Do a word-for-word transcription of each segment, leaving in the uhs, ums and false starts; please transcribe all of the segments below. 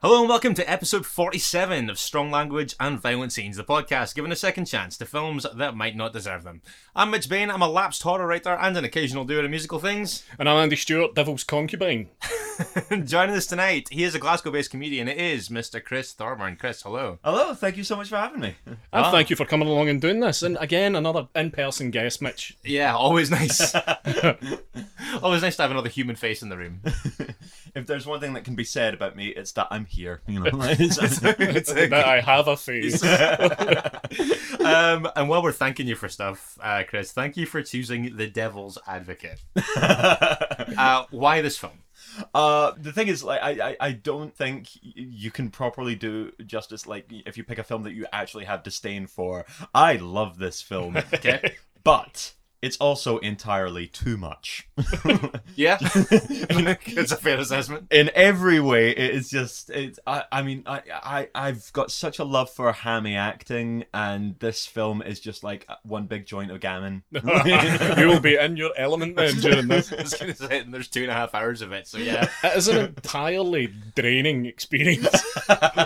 Hello and welcome to episode forty-seven of Strong Language and Violent Scenes, the podcast giving a second chance to films that might not deserve them. I'm Mitch Bain, I'm a lapsed horror writer and an occasional doer of musical things. And I'm Andy Stewart, Devil's Concubine. Joining us tonight, he is a Glasgow-based comedian, it is Mister Chris Thorburn. Chris, hello. Hello, thank you so much for having me. And ah. thank you for coming along and doing this. And again, another in-person guest, Mitch. Yeah, always nice. Always nice to have another human face in the room. If there's one thing that can be said about me, it's that I'm here. You know, it's, it's, it's, that I have a face. um, and while we're thanking you for stuff, uh, Chris, thank you for choosing The Devil's Advocate. uh, why this film? Uh, the thing is, like, I, I, I don't think you can properly do justice. Like, if you pick a film that you actually have disdain for, I love this film. Okay, but. It's also entirely too much. Yeah, it's a fair assessment. In every way, it's just. It's. I. I mean, I, I. I've got such a love for hammy acting, and this film is just like one big joint of gammon. You will be in your element then during this. I was gonna say, and there's two and a half hours of it, so yeah, it is an entirely draining experience.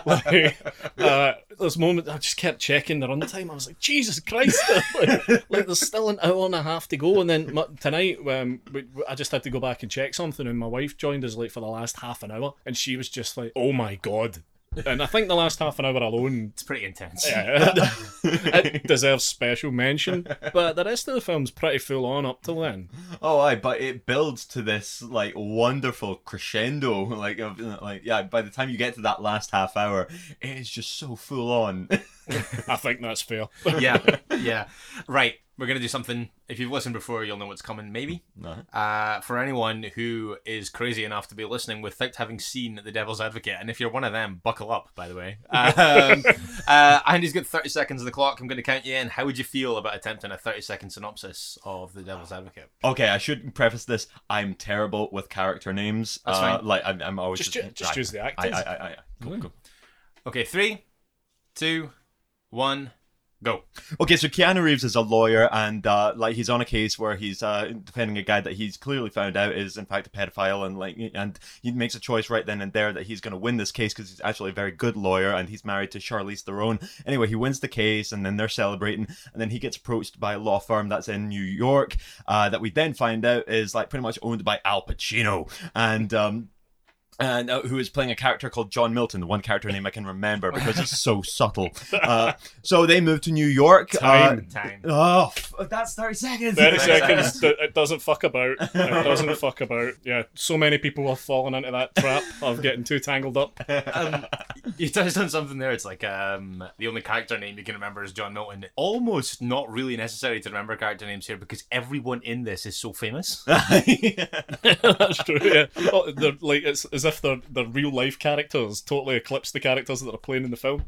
Like, uh, this moment, I just kept checking the runtime. I was like, Jesus Christ! Like, like there's still an hour and a half to go, and then tonight um, we, I just had to go back and check something, and my wife joined us like for the last half an hour, and she was just like, "Oh my god!" And I think the last half an hour alone, it's pretty intense. Yeah, it, it deserves special mention. But the rest of the film's pretty full on up till then. Oh, aye, but it builds to this like wonderful crescendo. Like, of, like yeah. By the time you get to that last half hour, it is just so full on. I think that's fair. Yeah, yeah, right. We're going to do something, if you've listened before, you'll know what's coming, maybe. Uh-huh. Uh, for anyone who is crazy enough to be listening without having seen The Devil's Advocate, and if you're one of them, buckle up, by the way. Um, uh, Andy's got thirty seconds of the clock, I'm going to count you in. How would you feel about attempting a thirty second synopsis of The Devil's Advocate? Okay, I should preface this, I'm terrible with character names. That's uh, fine. Like, I'm, I'm always just... Just, ju- just I, choose the actors. I, I, I, I, cool, cool. Okay, three, two, one... Go. Okay, so Keanu Reeves is a lawyer, and uh, like he's on a case where he's uh, defending a guy that he's clearly found out is in fact a pedophile, and like, and he makes a choice right then and there that he's going to win this case because he's actually a very good lawyer, and he's married to Charlize Theron. Anyway, he wins the case, and then they're celebrating, and then he gets approached by a law firm that's in New York, uh, that we then find out is like pretty much owned by Al Pacino, and um. And uh, who is playing a character called John Milton, the one character name I can remember because it's so subtle. Uh, so they move to New York. Time, uh, time. Oh, f- that's thirty seconds. thirty seconds. Th- it doesn't fuck about. It doesn't fuck about. Yeah, so many people have fallen into that trap of getting too tangled up. Um, you touched on something there. It's like um, the only character name you can remember is John Milton. Almost not really necessary to remember character names here because everyone in this is so famous. Yeah. That's true, yeah. Well, they're, like, it's, it's as if their their real life characters totally eclipse the characters that are playing in the film.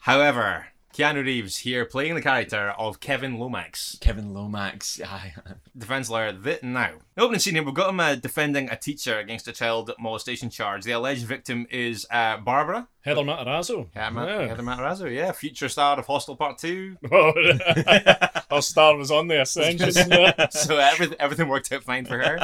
However, Keanu Reeves here playing the character of Kevin Lomax. Kevin Lomax, aye. Defense lawyer. That now, the opening scene here, we've got him uh, defending a teacher against a child molestation charge. The alleged victim is uh, Barbara. Heather Matarazzo. Yeah, Ma- yeah. Heather Matarazzo, yeah. Future star of Hostel Part two. Her star was on The Ascension. So everything, everything worked out fine for her.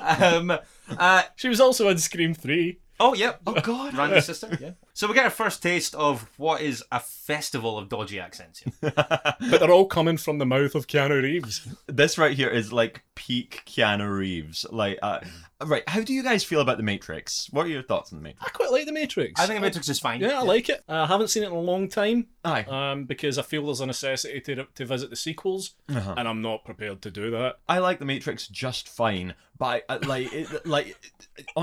Um, uh, she was also in Scream three. Oh, yeah. Oh, God. Randy's sister, yeah. So we get our first taste of what is a festival of dodgy accents here. But they're all coming from the mouth of Keanu Reeves. This right here is like peak Keanu Reeves. Like, uh, right, how do you guys feel about The Matrix? What are your thoughts on The Matrix? I quite like The Matrix. I think The Matrix is fine. Yeah, I yeah. like it. Uh, I haven't seen it in a long time. Aye. Um, because I feel there's a necessity to, to visit the sequels, uh-huh. and I'm not prepared to do that. I like The Matrix just fine, but I, uh, like, it, like,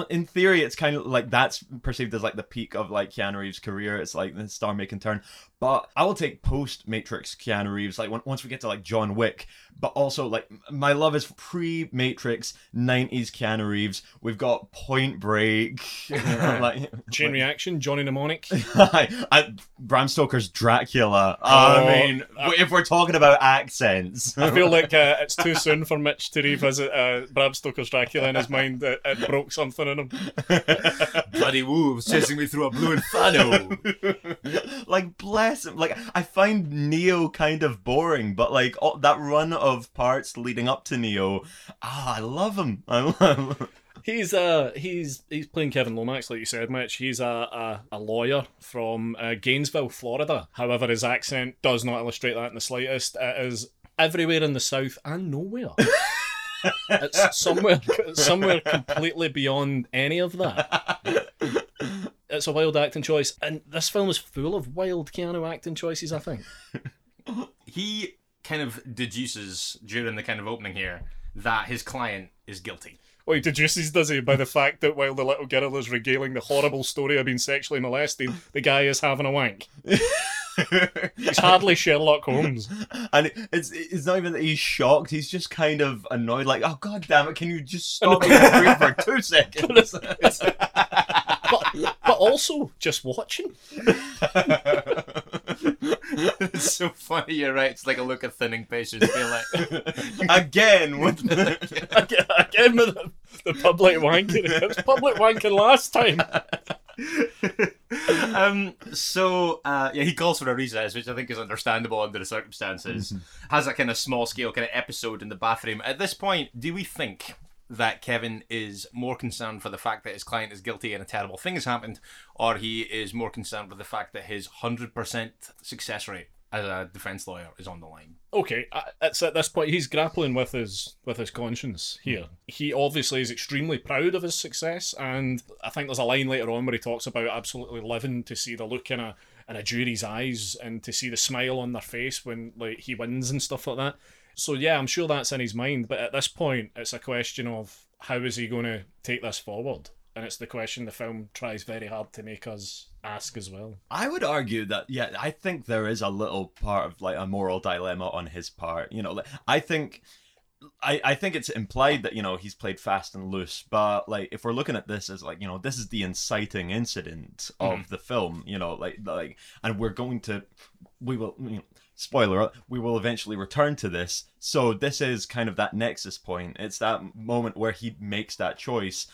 in theory, it's kind of like that's perceived as like the peak of like Keanu Keanu Reeves' career. It's like the star-making turn. But I will take post-Matrix Keanu Reeves, like when, once we get to like John Wick. But also, like, my love is pre-Matrix nineties Keanu Reeves. We've got Point Break, like Chain Reaction, Johnny Mnemonic, I, Bram Stoker's Dracula. Oh, I mean, I, if we're talking about accents, I feel like uh, it's too soon for Mitch to revisit uh, Bram Stoker's Dracula in his mind. It, it broke something in him. Bloody wolves chasing me through a blue inferno. Like, bless him. Like, I find Neo kind of boring, but like all, that run of parts leading up to Neo, ah, I love him. I love him. He's uh he's he's playing Kevin Lomax, like you said, Mitch. He's a a, a lawyer from uh, Gainesville, Florida. However, his accent does not illustrate that in the slightest. It is everywhere in the South and nowhere. It's somewhere somewhere completely beyond any of that. It's a wild acting choice, and this film is full of wild Keanu acting choices, I think. He kind of deduces during the kind of opening here that his client is guilty. Well, he deduces, does he, by the fact that while the little girl is regaling the horrible story of being sexually molested, the guy is having a wank. He's hardly Sherlock Holmes. And it's it's not even that he's shocked, he's just kind of annoyed, like, oh, god damn it, can you just stop it for two seconds? But, it's, but, but also, just watching. It's so funny, you're right. It's like a look of thinning patience. Like, again with again, again with the, the public wanking. It was public wanking last time. um. So, uh, yeah, he calls for a recess, which I think is understandable under the circumstances. Mm-hmm. Has a kind of small scale kind of episode in the bathroom. At this point, do we think that Kevin is more concerned for the fact that his client is guilty and a terrible thing has happened, or he is more concerned with the fact that his one hundred percent success rate as a defense lawyer is on the line? Okay, it's at this point he's grappling with his with his conscience here. He obviously is extremely proud of his success, and I think there's a line later on where he talks about absolutely living to see the look in a in a jury's eyes and to see the smile on their face when, like, he wins and stuff like that. So yeah, I'm sure that's in his mind, but at this point, it's a question of how is he going to take this forward? And it's the question the film tries very hard to make us ask as well. I would argue that, yeah, I think there is a little part of, like, a moral dilemma on his part. You know, like, I think... I, I think it's implied that, you know, he's played fast and loose, but, like, if we're looking at this as, like, you know, this is the inciting incident of mm. the film, you know, like, like, and we're going to, we will, you know, spoiler, we will eventually return to this. So this is kind of that nexus point. It's that moment where he makes that choice.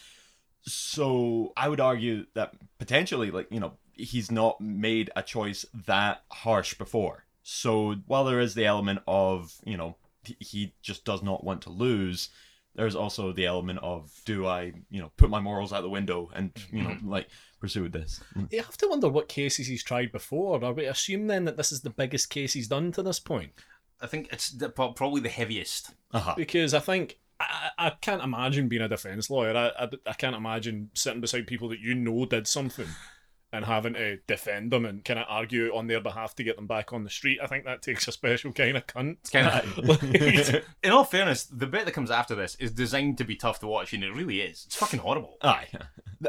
So I would argue that potentially, like, you know, he's not made a choice that harsh before. So while there is the element of, you know, he just does not want to lose, there's also the element of, do I, you know, put my morals out the window and, you know, like, pursue this? You have to wonder what cases he's tried before. Are we assume then that this is the biggest case he's done to this point? I think it's the, probably the heaviest. Uh-huh. Because I think, I, I can't imagine being a defence lawyer. I, I, I can't imagine sitting beside people that you know did something and having to defend them and kind of argue on their behalf to get them back on the street. I think that takes a special kind of cunt. Kind of. In all fairness, the bit that comes after this is designed to be tough to watch, and it really is. It's fucking horrible. Aye.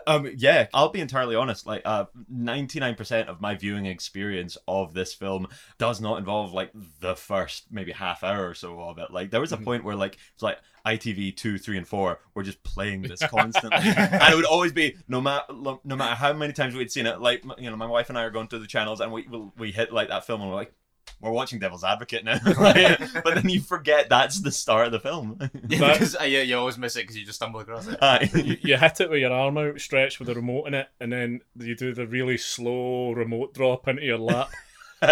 Um, yeah, I'll be entirely honest. Like, uh, ninety-nine percent of my viewing experience of this film does not involve, like, the first maybe half hour or so of it. Like, there was a point where, like, it's like I T V two, three, and four were just playing this constantly. And it would always be, no matter no matter how many times we'd seen it, like, you know, my wife and I are going through the channels and we we hit, like, that film and we're like, we're watching Devil's Advocate now. Like, but then you forget that's the start of the film. Yeah, because, uh, yeah, you always miss it because you just stumble across it. Uh, you, you hit it with your arm outstretched with the remote in it, and then you do the really slow remote drop into your lap.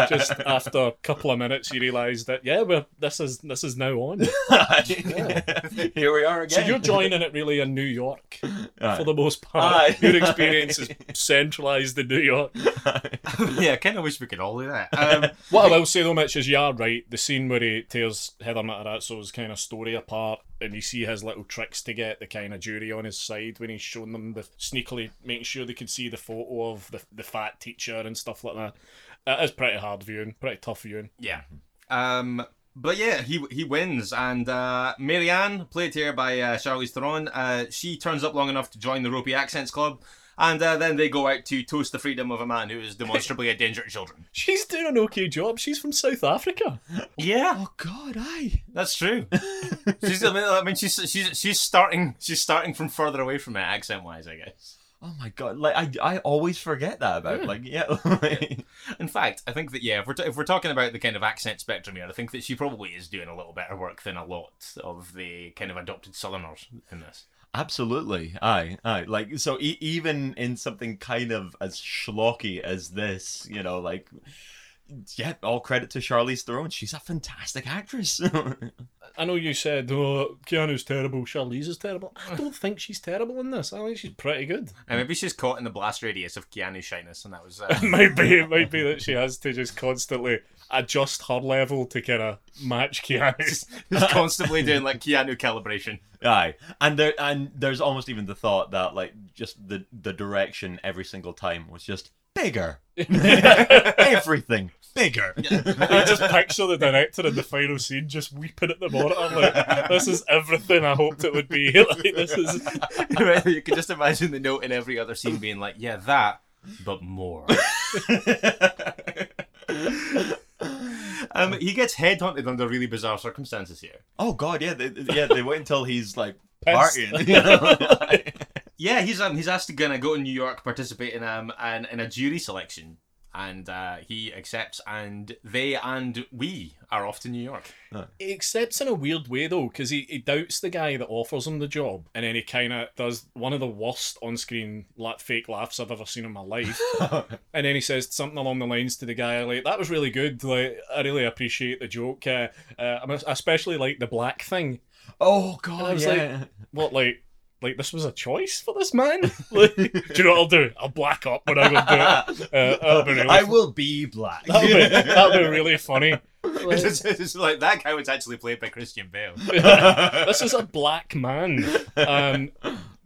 Just after a couple of minutes, you realise that, yeah, well, this is this is now on. Yeah. Here we are again. So you're joining it really in New York, aye, for the most part. Aye. Your experience is centralised in New York. Yeah, I kind of wish we could all do that. Um, what I will say though, Mitch, is you are right. The scene where he tears Heather Matarazzo's kind of story apart, and you see his little tricks to get the kind of jury on his side when he's showing them the sneakily making sure they could see the photo of the the fat teacher and stuff like that. It is pretty hard viewing, pretty tough viewing. Yeah. Um, but yeah, he he wins. And uh, Marianne, played here by uh, Charlize Theron, uh, she turns up long enough to join the Ropey Accents Club. and uh, then they go out to toast the freedom of a man who is demonstrably a danger to children. She's doing an okay job. She's from South Africa. Yeah. Oh God, aye. That's true. she's, I mean, I mean, she's she's she's starting she's starting from further away from it accent wise, I guess. Oh my God! Like I, I always forget that about yeah. like yeah. Like... In fact, I think that yeah, if we're t- if we're talking about the kind of accent spectrum here, I think that she probably is doing a little better work than a lot of the kind of adopted Southerners in this. Absolutely, aye, aye. Like so, e- even in something kind of as schlocky as this, you know, like. Yep, all credit to Charlize Theron. She's a fantastic actress. I know you said, oh, Keanu's terrible, Charlize is terrible. I don't think she's terrible in this. I think she's pretty good. And maybe she's caught in the blast radius of Keanu's shyness, and that was... Uh... it might be, it might be that she has to just constantly adjust her level to kind of match Keanu's. Just constantly doing, like, Keanu calibration. Aye. And there, and there's almost even the thought that, like, just the, the direction every single time was just... bigger. Everything bigger. I just picture the director in the final scene just weeping at the monitor like, this is everything I hoped it would be. Like, this is... You can just imagine the note in every other scene being like, yeah, that, but more. Um, he gets headhunted under really bizarre circumstances here. Oh, God, yeah. They, yeah, they wait until he's, like, partying. You know? Yeah, he's um, he's asked to gonna go to New York, participate in um and in a jury selection, and uh, he accepts, and they and we are off to New York. Oh. He accepts in a weird way though, because he, he doubts the guy that offers him the job, and then he kind of does one of the worst on screen la- fake laughs I've ever seen in my life, and then he says something along the lines to the guy like, "That was really good. Like, I really appreciate the joke. Uh, uh, I especially like the black thing." Oh God! And I was yeah. like, "What like?" Like, this was a choice for this man? Like, do you know what I'll do? I'll black up when I go do it. Uh, be really I will be black. That'll be, that'll be really funny. Like, it's, it's like, that guy was actually played by Christian Bale. This is a black man. Um,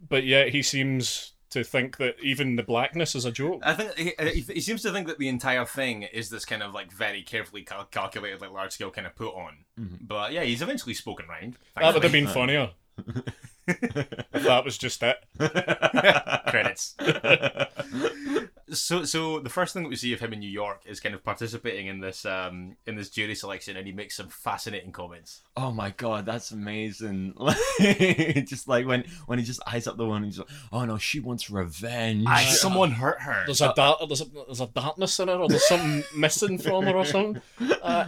but yet he seems to think that even the blackness is a joke. I think he, he seems to think that the entire thing is this kind of, like, very carefully cal- calculated, like, large-scale kind of put-on. Mm-hmm. But, yeah, he's eventually spoken round. That would have been funnier. If that was just it. Credits. So, so the first thing that we see of him in New York is kind of participating in this, um, in this jury selection, and he makes some fascinating comments. Oh my God, that's amazing! Just like when, when he just eyes up the one, and he's like, "Oh no, she wants revenge. I, someone uh, hurt her. There's a, dar- there's a there's a darkness in her, or there's something missing from her, or something." Uh,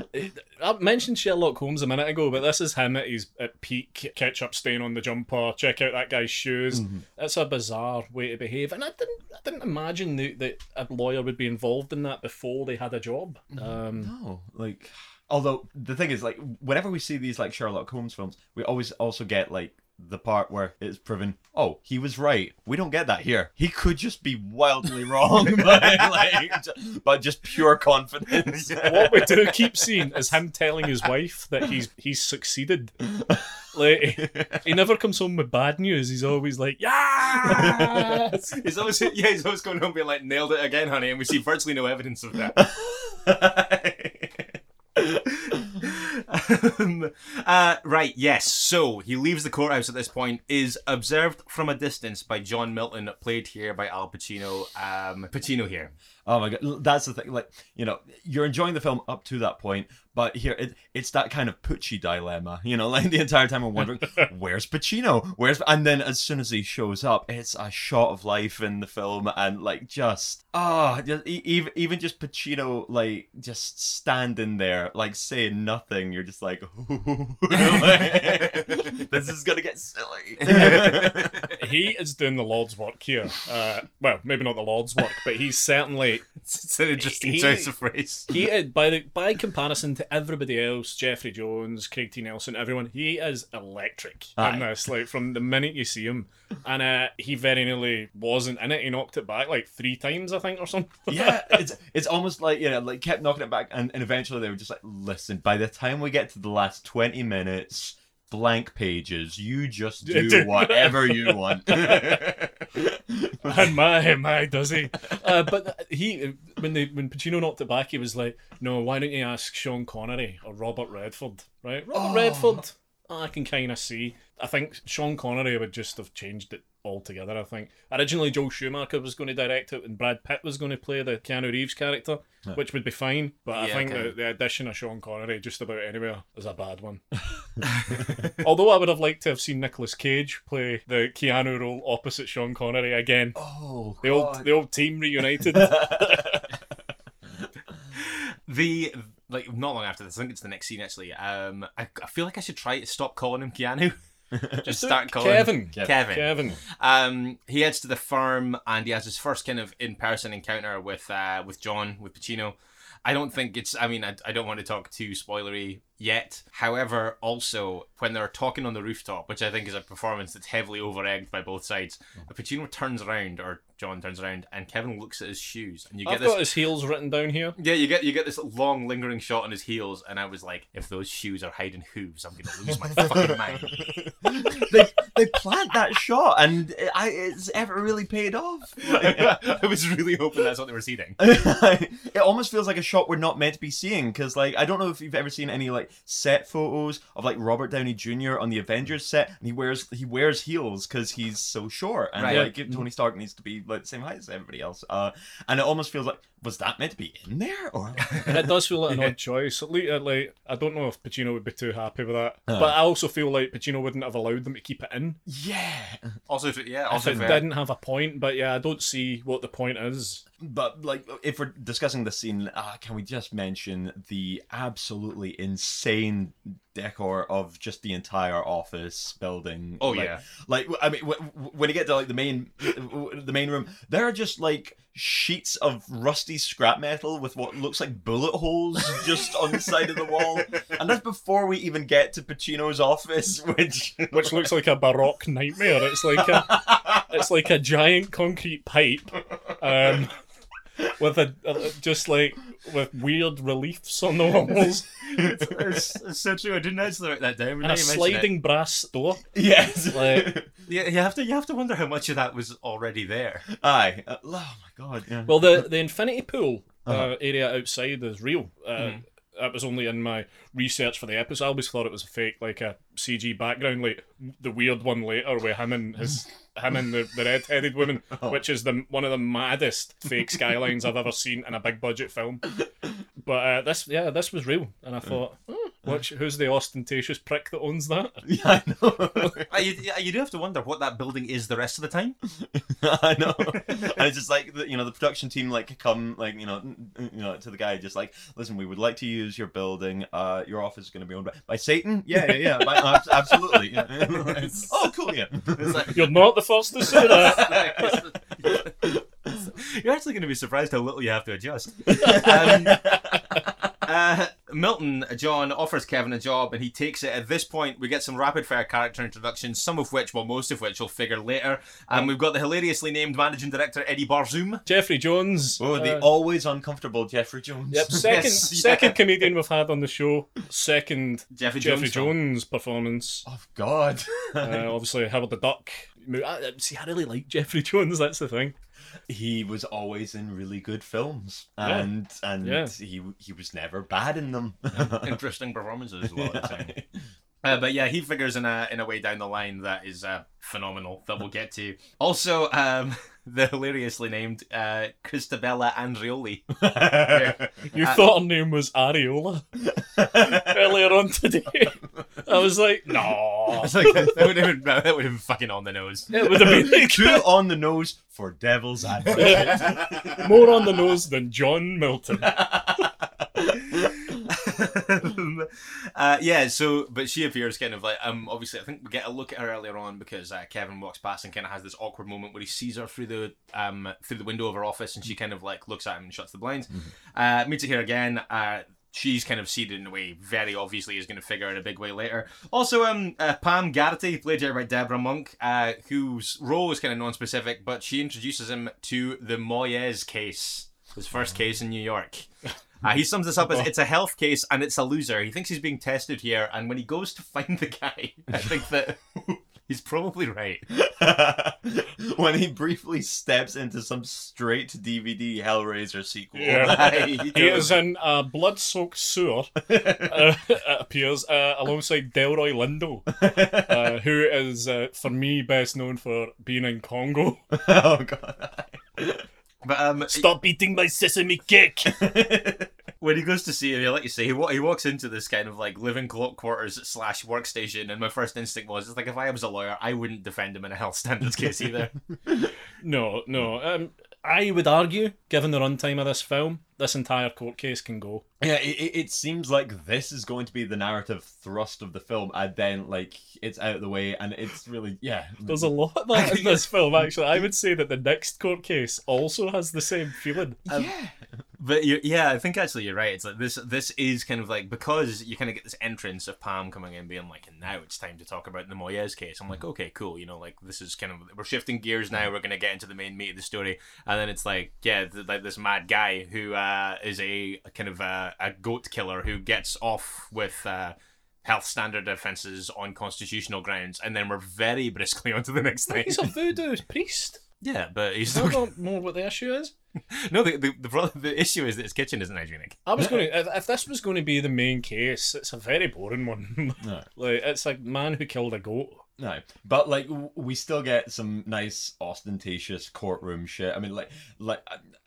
I mentioned Sherlock Holmes a minute ago, but this is him at his at peak. Ketchup stain on the jumper. Check out that guy's shoes. Mm-hmm. It's a bizarre way to behave, and I didn't I didn't imagine the, the a lawyer would be involved in that before they had a job. Um, no, like, although the thing is, like, whenever we see these like Sherlock Holmes films, we always also get like the part where it's proven, oh, he was right. We don't get that here. He could just be wildly wrong, but, like, but just pure confidence. What we do keep seeing is him telling his wife that he's he's succeeded. Like, he never comes home with bad news. He's always like, yeah, he's always yeah, he's always going home being like, nailed it again, honey. And we see virtually no evidence of that. um, uh, right, yes. So he leaves the courthouse at this point, is observed from a distance by John Milton, played here by Al Pacino. Um, Pacino here. Oh my God, that's the thing. Like, you know, you're enjoying the film up to that point, but here it, it's that kind of Pucci dilemma. You know, like the entire time I'm wondering, where's Pacino? Where's? And then as soon as he shows up, it's a shot of life in the film, and like just ah, oh, even even just Pacino like just standing there, like saying nothing. You're just like, this is gonna get silly. He is doing the Lord's work here. Uh, well, maybe not the Lord's work, but he's certainly. It's an interesting he, choice of phrase. He, by the, by comparison to everybody else, Jeffrey Jones, Craig T. Nelson, everyone, he is electric Aye. in this. Like, from the minute you see him, and uh, he very nearly wasn't in it. He knocked it back like three times, I think, or something. Yeah, it's it's almost like you know, like kept knocking it back, and, and eventually they were just like, listen. By the time we get to the last twenty minutes. Blank pages. You just do whatever you want. And my, my, does he? Uh, but he, when they, when Pacino knocked it back, he was like, "No, why don't you ask Sean Connery or Robert Redford?" Right? Robert oh. Redford. Oh, I can kind of see. I think Sean Connery would just have changed it altogether, I think. Originally, Joel Schumacher was going to direct it, and Brad Pitt was going to play the Keanu Reeves character, yeah. which would be fine, but yeah, I think okay. the, the addition of Sean Connery just about anywhere is a bad one. Although I would have liked to have seen Nicolas Cage play the Keanu role opposite Sean Connery again. Oh, the old, the old team reunited. the... Like, not long after this, I think it's the next scene, actually. Um, I, I feel like I should try to stop calling him Keanu. Just start calling Kevin. him Kevin. Kevin. Um, he heads to the farm, and he has his first kind of in-person encounter with uh, with John, with Pacino. I don't think it's... I mean, I, I don't want to talk too spoilery yet. However, also, when they're talking on the rooftop, which I think is a performance that's heavily over-egged by both sides, mm-hmm. Pacino turns around, or John turns around, and Kevin looks at his shoes. And you get I've this, got his heels written down here. Yeah, you get you get this long, lingering shot on his heels, and I was like, if those shoes are hiding hooves, I'm going to lose my fucking mind. they they planned that shot, and it, I, it's ever really paid off. Like, I was really hoping that's what they were seeing. It almost feels like a shot we're not meant to be seeing, because like I don't know if you've ever seen any like set photos of like Robert Downey Junior on the Avengers set, and he wears he wears heels because he's so short, and right. like Tony Stark needs to be like the same height as everybody else, uh, and it almost feels like, was that meant to be in there? Or and it does feel like an odd choice. Like, like I don't know if Pacino would be too happy with that, uh. but I also feel like Pacino wouldn't have allowed them to keep it in. Yeah. Also, if it, yeah, also if it didn't have a point, but yeah, I don't see what the point is. But like, if we're discussing the scene, uh, can we just mention the absolutely insane decor of just the entire office building? Oh like, yeah. Like I mean, w- w- when you get to like the main, w- the main room, there are just like sheets of rusty scrap metal with what looks like bullet holes just on the side of the wall, and that's before we even get to Pacino's office, which which looks like a Baroque nightmare. It's like a, it's like a giant concrete pipe. Um, With a, a just like with weird reliefs on the walls. It's, it's so true. I didn't actually write that down. And a sliding it. brass door. Yes. Like, yeah, you have to you have to wonder how much of that was already there. Aye. Uh, oh my god. Yeah. Well, the the infinity pool uh, uh-huh. area outside is real. Uh, mm. That was only in my research for the episode. I always thought it was a fake, like a C G background, like the weird one later where him and his him and the, the red-headed woman, oh. which is the one of the maddest fake skylines I've ever seen in a big budget film. But uh, this, yeah, this was real, and I thought, oh, watch, who's the ostentatious prick that owns that? Yeah, I know. you, you do have to wonder what that building is the rest of the time. I know. And it's just like, you know, the production team like come like you know you know to the guy just like, listen, we would like to use your building. Uh, your office is going to be owned by, by Satan. Yeah, yeah, yeah. By, uh, absolutely. Yeah. Oh, cool. Yeah. It's like, you're not the first to say that. You're actually going to be surprised how little you have to adjust. Um, uh, Milton, John, offers Kevin a job and he takes it. At this point, we get some rapid-fire character introductions, some of which, well, most of which, we'll figure later. And um, we've got the hilariously named managing director, Eddie Barzoom. Jeffrey Jones. Oh, the uh, always uncomfortable Jeffrey Jones. Yep, second yes, yeah. second comedian we've had on the show. Second Jeffrey, Jeffrey Jones, Jones performance. Oh, God. uh, obviously, Howard the Duck. See, I really like Jeffrey Jones, that's the thing. He was always in really good films, and yeah. and yeah. he he was never bad in them. Interesting performances a lot of the time. Uh, but yeah, he figures in a in a way down the line that is uh, phenomenal that we'll get to. Also, um, the hilariously named uh, Christabella Andreoli. You uh, thought her name was Areola earlier on today. I was like, no. Like, that would have been, that would have been fucking on the nose. It would have been like, too on the nose for Devil's Advocate. More on the nose than John Milton. uh, yeah, so but she appears kind of like um obviously I think we get a look at her earlier on because uh, Kevin walks past and kind of has this awkward moment where he sees her through the um through the window of her office and she kind of like looks at him and shuts the blinds. Mm-hmm. Uh, meets her here again. Uh, she's kind of seeded in a way, very obviously is going to figure out a big way later. Also, um, uh, Pam Garrity, played here by Deborah Monk, uh, whose role is kind of non-specific, but she introduces him to the Moyes case, his first case in New York. Uh, he sums this up as, it's a health case and it's a loser. He thinks he's being tested here, and when he goes to find the guy, I think that he's probably right. When he briefly steps into some straight to D V D Hellraiser sequel. Yeah. He is in a blood-soaked sewer uh, at a appears uh, alongside Delroy Lindo, uh, who is, uh, for me, best known for being in Congo. Oh, God. But um, Stop he... eating my sesame cake! When he goes to see him, like you say, he, wa- he walks into this kind of like living quarters slash workstation, and my first instinct was, it's like, if I was a lawyer, I wouldn't defend him in a health standards case either. No, no. Um, I would argue, given the runtime of this film, this entire court case can go. Yeah, it, it seems like this is going to be the narrative thrust of the film, and then, like, it's out of the way, and it's really, yeah. There's a lot of that in this film, actually. I would say that the next court case also has the same feeling. Um, yeah. But you, yeah, I think actually you're right. It's like this. This is kind of like, because you kind of get this entrance of Pam coming in, being like, "And now it's time to talk about the Moyes case." I'm like, okay, cool. You know, like this is kind of, we're shifting gears now. We're gonna get into the main meat of the story, and then it's like, yeah, th- like this mad guy who uh, is a, a kind of uh, a goat killer who gets off with uh, health standard offences on constitutional grounds, and then we're very briskly onto the next thing. He's a voodoo priest. Yeah, but he's I don't know more what the issue is. No, the the, the the issue is that his kitchen isn't hygienic. I was going to, if, if this was going to be the main case, it's a very boring one. No. Like, it's like man who killed a goat. No, but like we still get some nice ostentatious courtroom shit. I mean, like like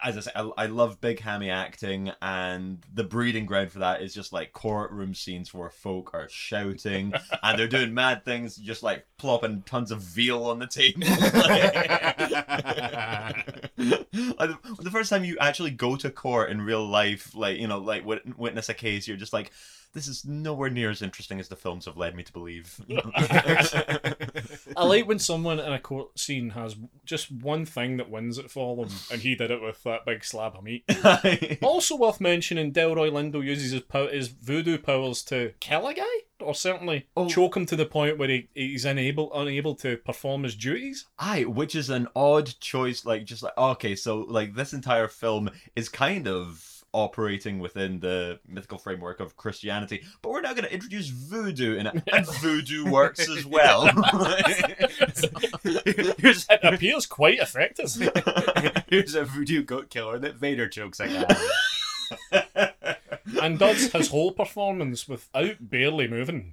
as I say, I, I love big hammy acting, and the breeding ground for that is just like courtroom scenes where folk are shouting and they're doing mad things, just like plopping tons of veal on the table. Like, the first time you actually go to court in real life, like you know, like witness a case, you're just like, this is nowhere near as interesting as the films have led me to believe. I like when someone in a court scene has just one thing that wins it for them, and he did it with that big slab of meat. Also worth mentioning, Delroy Lindo uses his, pow- his voodoo powers to kill a guy, or certainly oh. choke him to the point where he, he's unable unable to perform his duties. Aye, which is an odd choice. Like, just like, okay, so like this entire film is kind of operating within the mythical framework of Christianity, but we're now going to introduce voodoo in it, and voodoo works as well. It appears quite effective. Here's a voodoo goat killer that Vader jokes at. And does his whole performance without barely moving.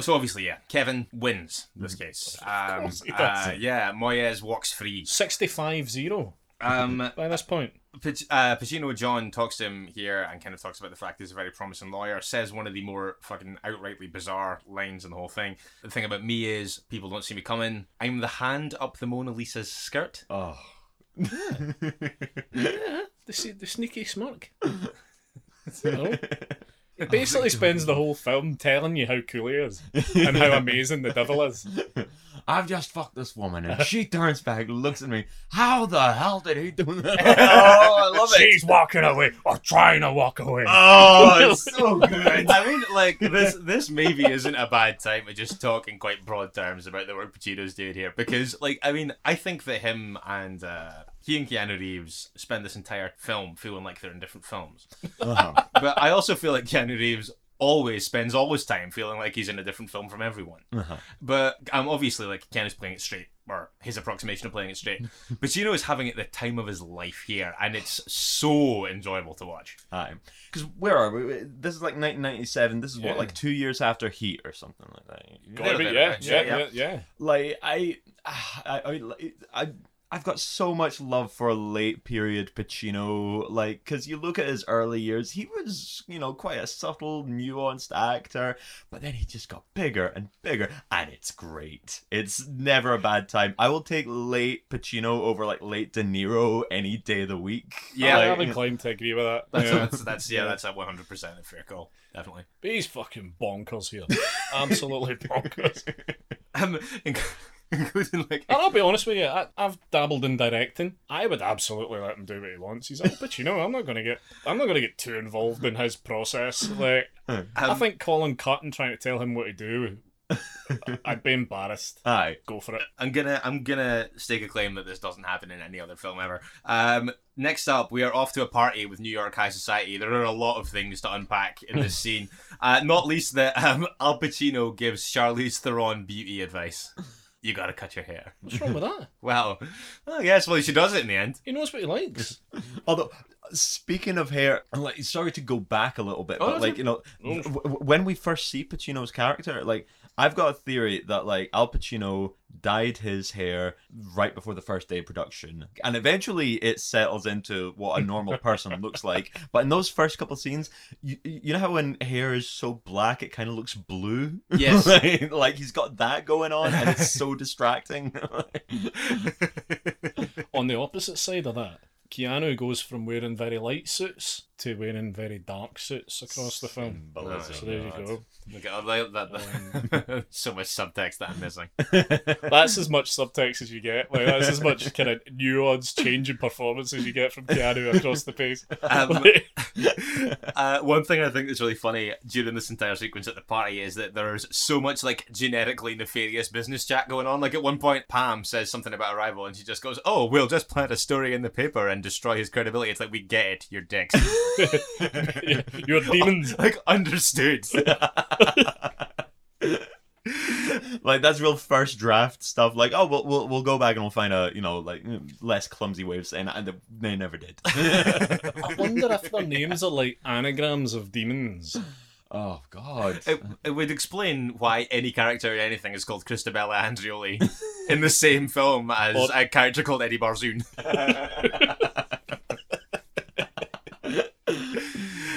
So obviously, yeah, Kevin wins this case. Um, of course he does. Uh, yeah, Moyes walks free. sixty-five zero um, by this point. Uh, Pacino John talks to him here and kind of talks about the fact he's a very promising lawyer, says one of the more fucking outrightly bizarre lines in the whole thing. The thing about me is, people don't see me coming. I'm the hand up the Mona Lisa's skirt. Oh. Yeah, the, the sneaky smirk. You know? He basically spends the whole film telling you how cool he is and how amazing the devil is. I've just fucked this woman, and she turns back, looks at me. How the hell did he do that? Oh, I love it. She's walking away, or trying to walk away. Oh, it's so good. I mean, like, this this maybe isn't a bad time to just talk in quite broad terms about the work Pacino's doing here. Because, like, I mean, I think that him and... Uh, He and Keanu Reeves spend this entire film feeling like they're in different films. Uh-huh. But I also feel like Keanu Reeves always spends all his time feeling like he's in a different film from everyone. Uh-huh. But I'm um, obviously like Keanu's playing it straight, or his approximation of playing it straight. Pacino is having it the time of his life here, and it's so enjoyable to watch. Aye. Because where are we? This is like nineteen ninety-seven. This is yeah. what, like two years after Heat or something like that. Got it, yeah, yeah, right? yeah, yeah, yeah, yeah. Like I, I, I, I. I I've got so much love for late period Pacino, like, because you look at his early years, he was, you know, quite a subtle, nuanced actor, but then he just got bigger and bigger, and it's great. It's never a bad time. I will take late Pacino over, like, late De Niro any day of the week. Yeah, like, I'm inclined to agree with that. That's, yeah. that's, that's yeah, that's a one hundred percent fair call, definitely. But he's fucking bonkers here. Absolutely bonkers. um, and- Including like, and I'll be honest with you, I, I've dabbled in directing. I would absolutely let him do what he wants. He's like, but you know, I'm not gonna get, I'm not gonna get too involved in his process. Like, um, I think Colin Cotton trying to tell him what to do, I'd be embarrassed. Aye, go for it. I'm gonna, I'm gonna stake a claim that this doesn't happen in any other film ever. Um, next up, we are off to a party with New York High Society. There are a lot of things to unpack in this scene, uh, not least that um, Al Pacino gives Charlize Theron beauty advice. You gotta cut your hair. What's wrong with that? Well, I guess, well, she does it in the end. He knows what he likes. Although, Speaking of hair, like, sorry to go back a little bit, but oh, like, you know, oh. w- when we first see Pacino's character, like, I've got a theory that, like, Al Pacino dyed his hair right before the first day of production, and eventually it settles into what a normal person looks like. But in those first couple of scenes, you, you know how when hair is so black it kind of looks blue? Yes. like, like he's got that going on, and it's so distracting. On the opposite side of that, Keanu goes from wearing very light suits to wearing very dark suits across the film. Oh, so there you go. Look at that, that, that. So much subtext that I'm missing. That's as much subtext as you get. Like, that's as much kind of nuance, change in performance as you get from Keanu across the pace. Um, uh, one thing I think that's really funny during this entire sequence at the party is that there's so much like genetically nefarious business chat going on. Like at one point, Pam says something about a rival, and she just goes, "Oh, we'll just plant a story in the paper and destroy his credibility." It's like, we get it, you're dicks. yeah, your demons, like, understood. Like, that's real first draft stuff. Like, oh, we'll, we'll we'll go back and we'll find a, you know, like, less clumsy way of saying it, and they never did. I wonder if their names are like anagrams of demons. Oh God! It, it would explain why any character in anything is called Christabella Andreoli in the same film as or- a character called Eddie Barzoon.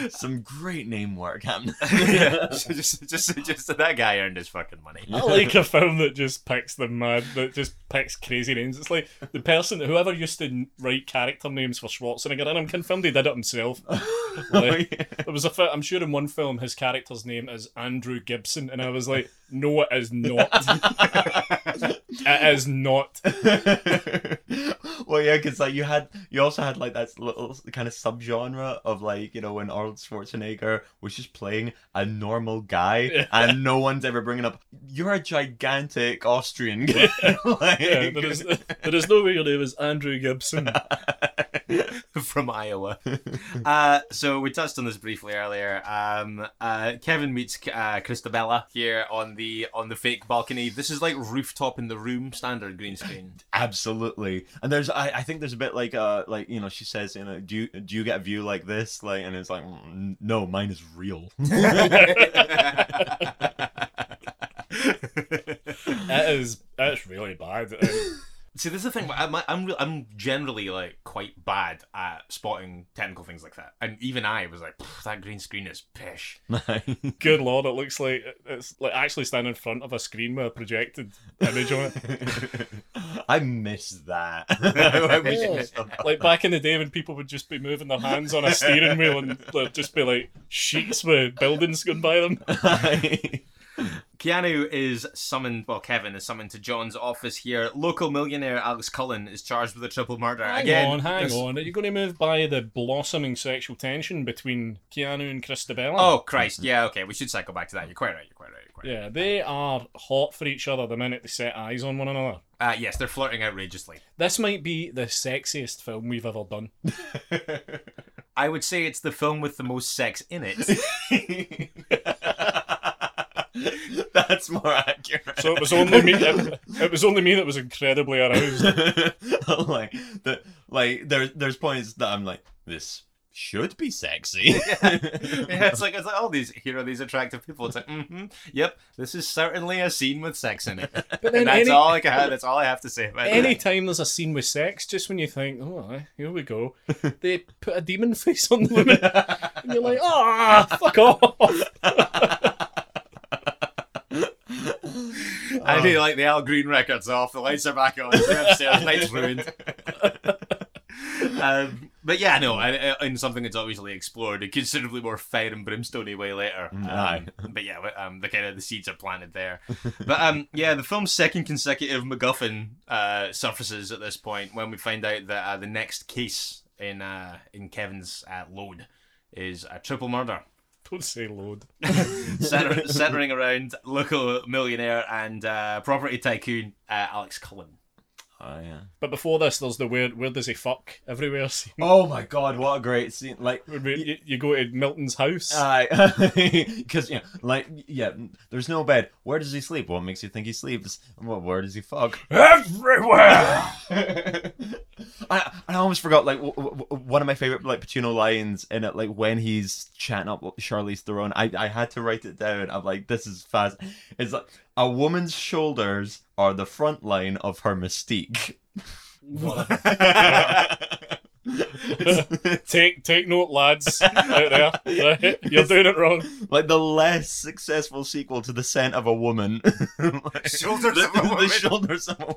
Some great name work happening. yeah, just, just, just that guy earned his fucking money. I like a film that just picks the mad, that just picks crazy names. It's like the person, whoever used to write character names for Schwarzenegger, and I'm confirmed he did it himself. Like, oh, yeah. There was a, I'm sure in one film his character's name is Andrew Gibson, and I was like, no, it is not. It is not. Well, yeah, because like you had, you also had like that little kind of subgenre of like, you know, when Arnold Schwarzenegger was just playing a normal guy, and no one's ever bringing up, you're a gigantic Austrian guy. Like... Yeah, there is, there is no way your name is Andrew Gibson. From Iowa. Uh, so we touched on this briefly earlier. Um, uh, Kevin meets uh, Christabella here on the on the fake balcony. This is like rooftop in the room standard green screen. Absolutely. And there's, I, I think there's a bit like, uh, like, you know, she says, you know, do you, do you get a view like this? Like, and it's like, no, mine is real. That is, that's really bad. See, this is the thing. I'm I'm, re- I'm generally like quite bad at spotting technical things like that, and even I was like, "That green screen is pish." Good lord, it looks like it's like actually standing in front of a screen with a projected image on it. I miss that. I wish yeah. I missed that. Like back in the day when people would just be moving their hands on a steering wheel and there'd just be like sheets with buildings going by them. Keanu is summoned, well, Kevin is summoned to John's office here. Local millionaire Alex Cullen is charged with a triple murder. Hang Again, on, hang this... on. Are you going to move by the blossoming sexual tension between Keanu and Christabella? Oh, Christ. Yeah, okay. We should cycle back to that. You're quite right. You're quite right. You're quite yeah, right. They are hot for each other the minute they set eyes on one another. Uh, yes, they're flirting outrageously. This might be the sexiest film we've ever done. I would say it's the film with the most sex in it. That's more accurate. So it was only me. It, it was only me that was incredibly aroused. Like the, like there's there's points that I'm like, this should be sexy. Yeah. Yeah, it's like it's like all oh, these here are these attractive people. It's like, mm-hmm, yep, this is certainly a scene with sex in it. But then and that's any, all I can, that's all I have to say about it. Anytime there's a scene with sex, just when you think, oh, here we go, they put a demon face on the woman, and you're like, ah, oh, fuck off. I oh. do like the Al Green record's off, the lights are back on, the night's ruined. um, but yeah, no, I, I, in something that's obviously explored a considerably more fire and brimstone-y way later. Um, Aye. But yeah, um, the kind of the seeds are planted there. But um, yeah, the film's second consecutive MacGuffin uh, surfaces at this point when we find out that uh, the next case in uh, in Kevin's uh, load is a triple murder. Don't say load. Centering, centering around local millionaire and uh, property tycoon uh, Alex Cullen. Oh yeah. But before this, there's the where where does he fuck everywhere scene. Oh my god, what a great scene! Like you, you go to Milton's house. Aye, uh, because you know, like yeah, there's no bed. Where does he sleep? What makes you think he sleeps? What where does he fuck? Everywhere. I I almost forgot like w- w- one of my favorite like Pacino lines in it, like when he's chatting up Charlize Theron. I I had to write it down. I'm like, this is fast. It's like, a woman's shoulders are the front line of her mystique. What? take take note, lads out there. Right? You're doing it wrong. Like the less successful sequel to The Scent of a Woman. Shoulders the, of a woman. The shoulders of a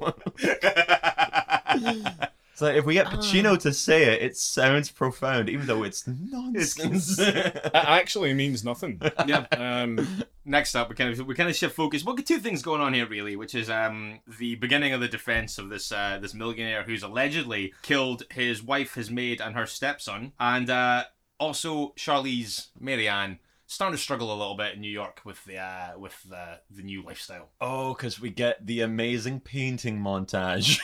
woman. So if we get Pacino uh, to say it, it sounds profound, even though it's nonsense. It actually means nothing. Yeah. Um, next up, we kind of we kind of shift focus. Well, two things going on here, really, which is um, the beginning of the defense of this uh, this millionaire who's allegedly killed his wife, his maid, and her stepson, and uh, also Charlize, Marianne. Starting to struggle a little bit in New York with the uh, with the, the new lifestyle. Oh, because we get the amazing painting montage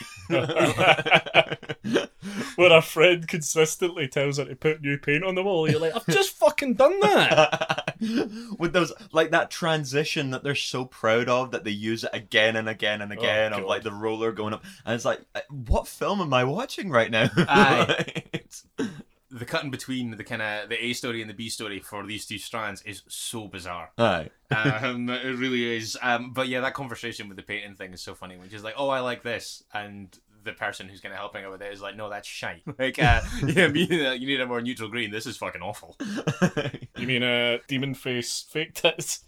where a friend consistently tells her to put new paint on the wall. You're like, I've just fucking done that. With those, like that transition that they're so proud of that they use it again and again and again, oh, of God. Like the roller going up, and it's like, what film am I watching right now? Aye. Right. The cut in between the kind of the A story and the B story for these two strands is so bizarre. Aye. um, it really is. Um, but yeah, that conversation with the painting thing is so funny. Which is like, oh, I like this, and the person who's kind of helping her with it is like, no, that's shite. Like, uh, yeah, you need a more neutral green. This is fucking awful. You mean a uh, demon face fake tits?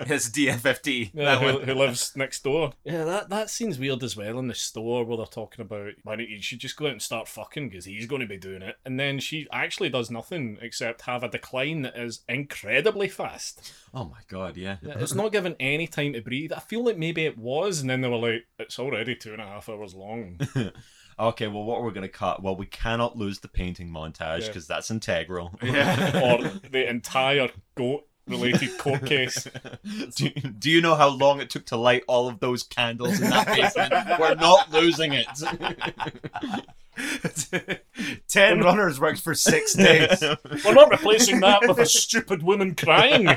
It's D F F T. Yeah, that who, one. Who lives next door. Yeah, that, that scene's weird as well in the store where they're talking about, man, you should just go out and start fucking because he's going to be doing it. And then she actually does nothing except have a decline that is incredibly fast. Oh my God, yeah. It's not given any time to breathe. I feel like maybe it was, and then they were like, it's already two and a half hours long. Okay, well, what are we going to cut? Well, we cannot lose the painting montage because yeah. that's integral. Yeah. Or the entire goat related court case. Do, do you know how long it took to light all of those candles in that basement? We're not losing it. Ten runners worked for six days. We're not replacing that with a stupid woman crying.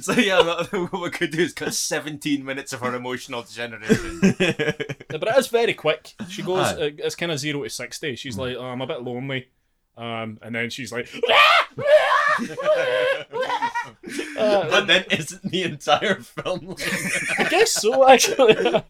So yeah, what we could do is cut seventeen minutes of her emotional degeneration. Yeah, but it is very quick. She goes, uh, it's kind of zero to sixty. She's like, oh, I'm a bit lonely. Um, and then she's like, uh, but then isn't the entire film like... I guess so, actually. Yeah,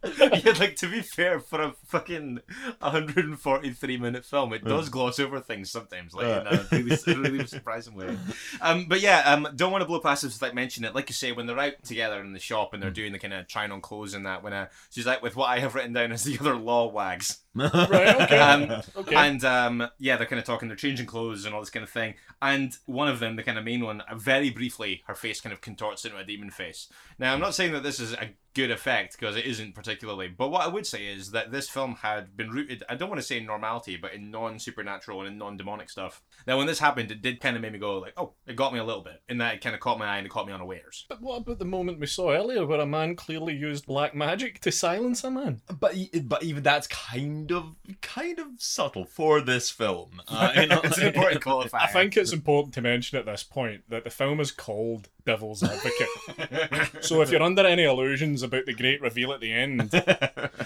like to be fair, for a fucking one hundred forty-three minute film, it does gloss over things sometimes, like uh. in a really, really surprising way. Um, but yeah, um, don't want to blow past this, like mention it. Like you say, when they're out together in the shop and they're doing the kind of trying on clothes and that, when uh, she's like with what I have written down as the other law wags. Right, okay. Um, okay. And um, yeah, they're kind of talking, they're changing clothes and all this kind of thing. And one of them, the kind of main one, very briefly, her face kind of contorts into a demon face. Now, I'm not saying that this is a good effect, because it isn't particularly. But what I would say is that this film had been rooted, I don't want to say in normality, but in non-supernatural and in non-demonic stuff. Now, when this happened, it did kind of make me go like, oh, it got me a little bit. And that it kind of caught my eye and it caught me unawares. But what about the moment we saw earlier where a man clearly used black magic to silence a man? But but even that's kind of kind of subtle for this film. Uh, you know, it's an important qualifier. I think it's important to mention at this point that the film is called Devil's Advocate. So if you're under any illusions about the great reveal at the end,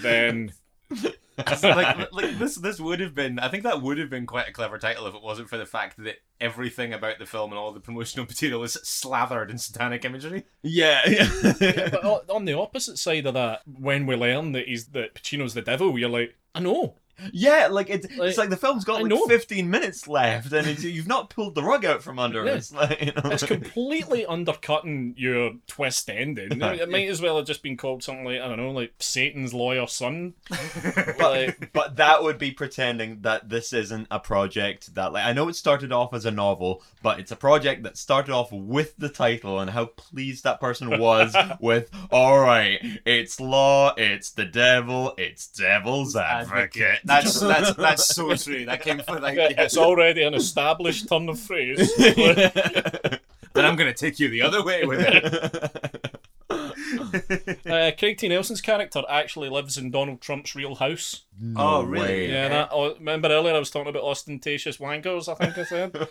then... like, like this this would have been, I think that would have been quite a clever title if it wasn't for the fact that everything about the film and all the promotional material is slathered in satanic imagery. Yeah, yeah. Yeah, but on the opposite side of that, when we learn that he's that Pacino's the devil, you're like, I know. Yeah, like, it, like it's like the film's got like fifteen minutes left and it's, you've not pulled the rug out from under yeah. us. Like, you know. It's completely undercutting your twist ending. It might as well have just been called something like, I don't know, like Satan's Lawyer Son. But, like, but that would be pretending that this isn't a project that, like, I know it started off as a novel, but it's a project that started off with the title and how pleased that person was with, alright, it's law, it's the devil, it's Devil's Advocate. That's that's that's so true. That came from like yeah, yeah. It's already an established turn of phrase. But I'm gonna take you the other way with it. uh, Craig T. Nelson's character actually lives in Donald Trump's real house. No oh, really? Way. Yeah. That, oh, remember earlier I was talking about ostentatious wankers, I think I said?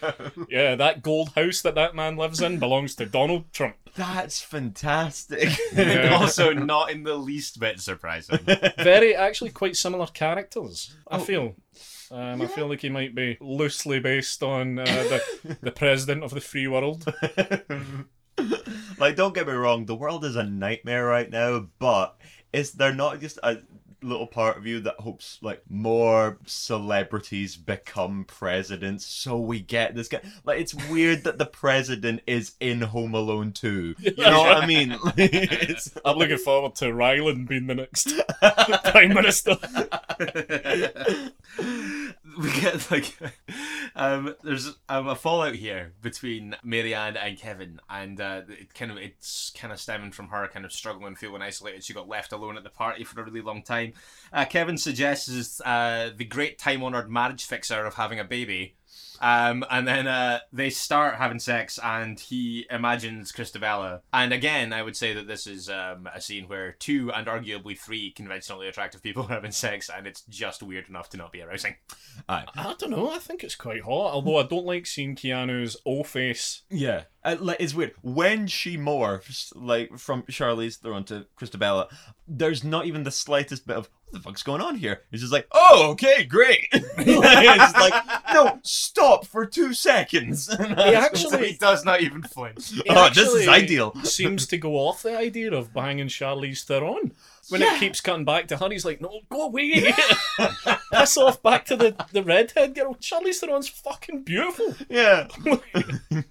Yeah, that gold house that that man lives in belongs to Donald Trump. That's fantastic. Yeah. And also not in the least bit surprising. Very, actually quite similar characters, I oh. feel. Um, yeah. I feel like he might be loosely based on uh, the, the president of the free world. Like, don't get me wrong, the world is a nightmare right now, but is there not just a little part of you that hopes, like, more celebrities become presidents so we get this guy? Like, it's weird that the president is in Home Alone two. You know what I mean? Like, it's... I'm looking forward to Ryland being the next prime minister. We get, like, um, there's um, a fallout here between Marianne and Kevin, and uh, it kind of it's kind of stemming from her kind of struggling, feeling isolated. She got left alone at the party for a really long time. Uh, Kevin suggests uh, the great time-honored marriage fixer of having a baby. Um, and then uh, they start having sex, and he imagines Christabella. And again, I would say that this is um, a scene where two and arguably three conventionally attractive people are having sex, and it's just weird enough to not be arousing. Aye. I don't know. I think it's quite hot, although I don't like seeing Keanu's old face. Yeah. Uh, like, it's weird. When she morphs, like, from Charlize Theron to Christabella, there's not even the slightest bit of, what the fuck's going on here? It's just like, oh, okay, great. It's like, no, stop for two seconds. He actually... He does not even flinch. Oh, this is ideal. Seems to go off the idea of banging Charlize Theron. When yeah. it keeps cutting back to her, he's like, no, go away. Piss off back to the, the redhead girl. Charlize Theron's fucking beautiful. Yeah.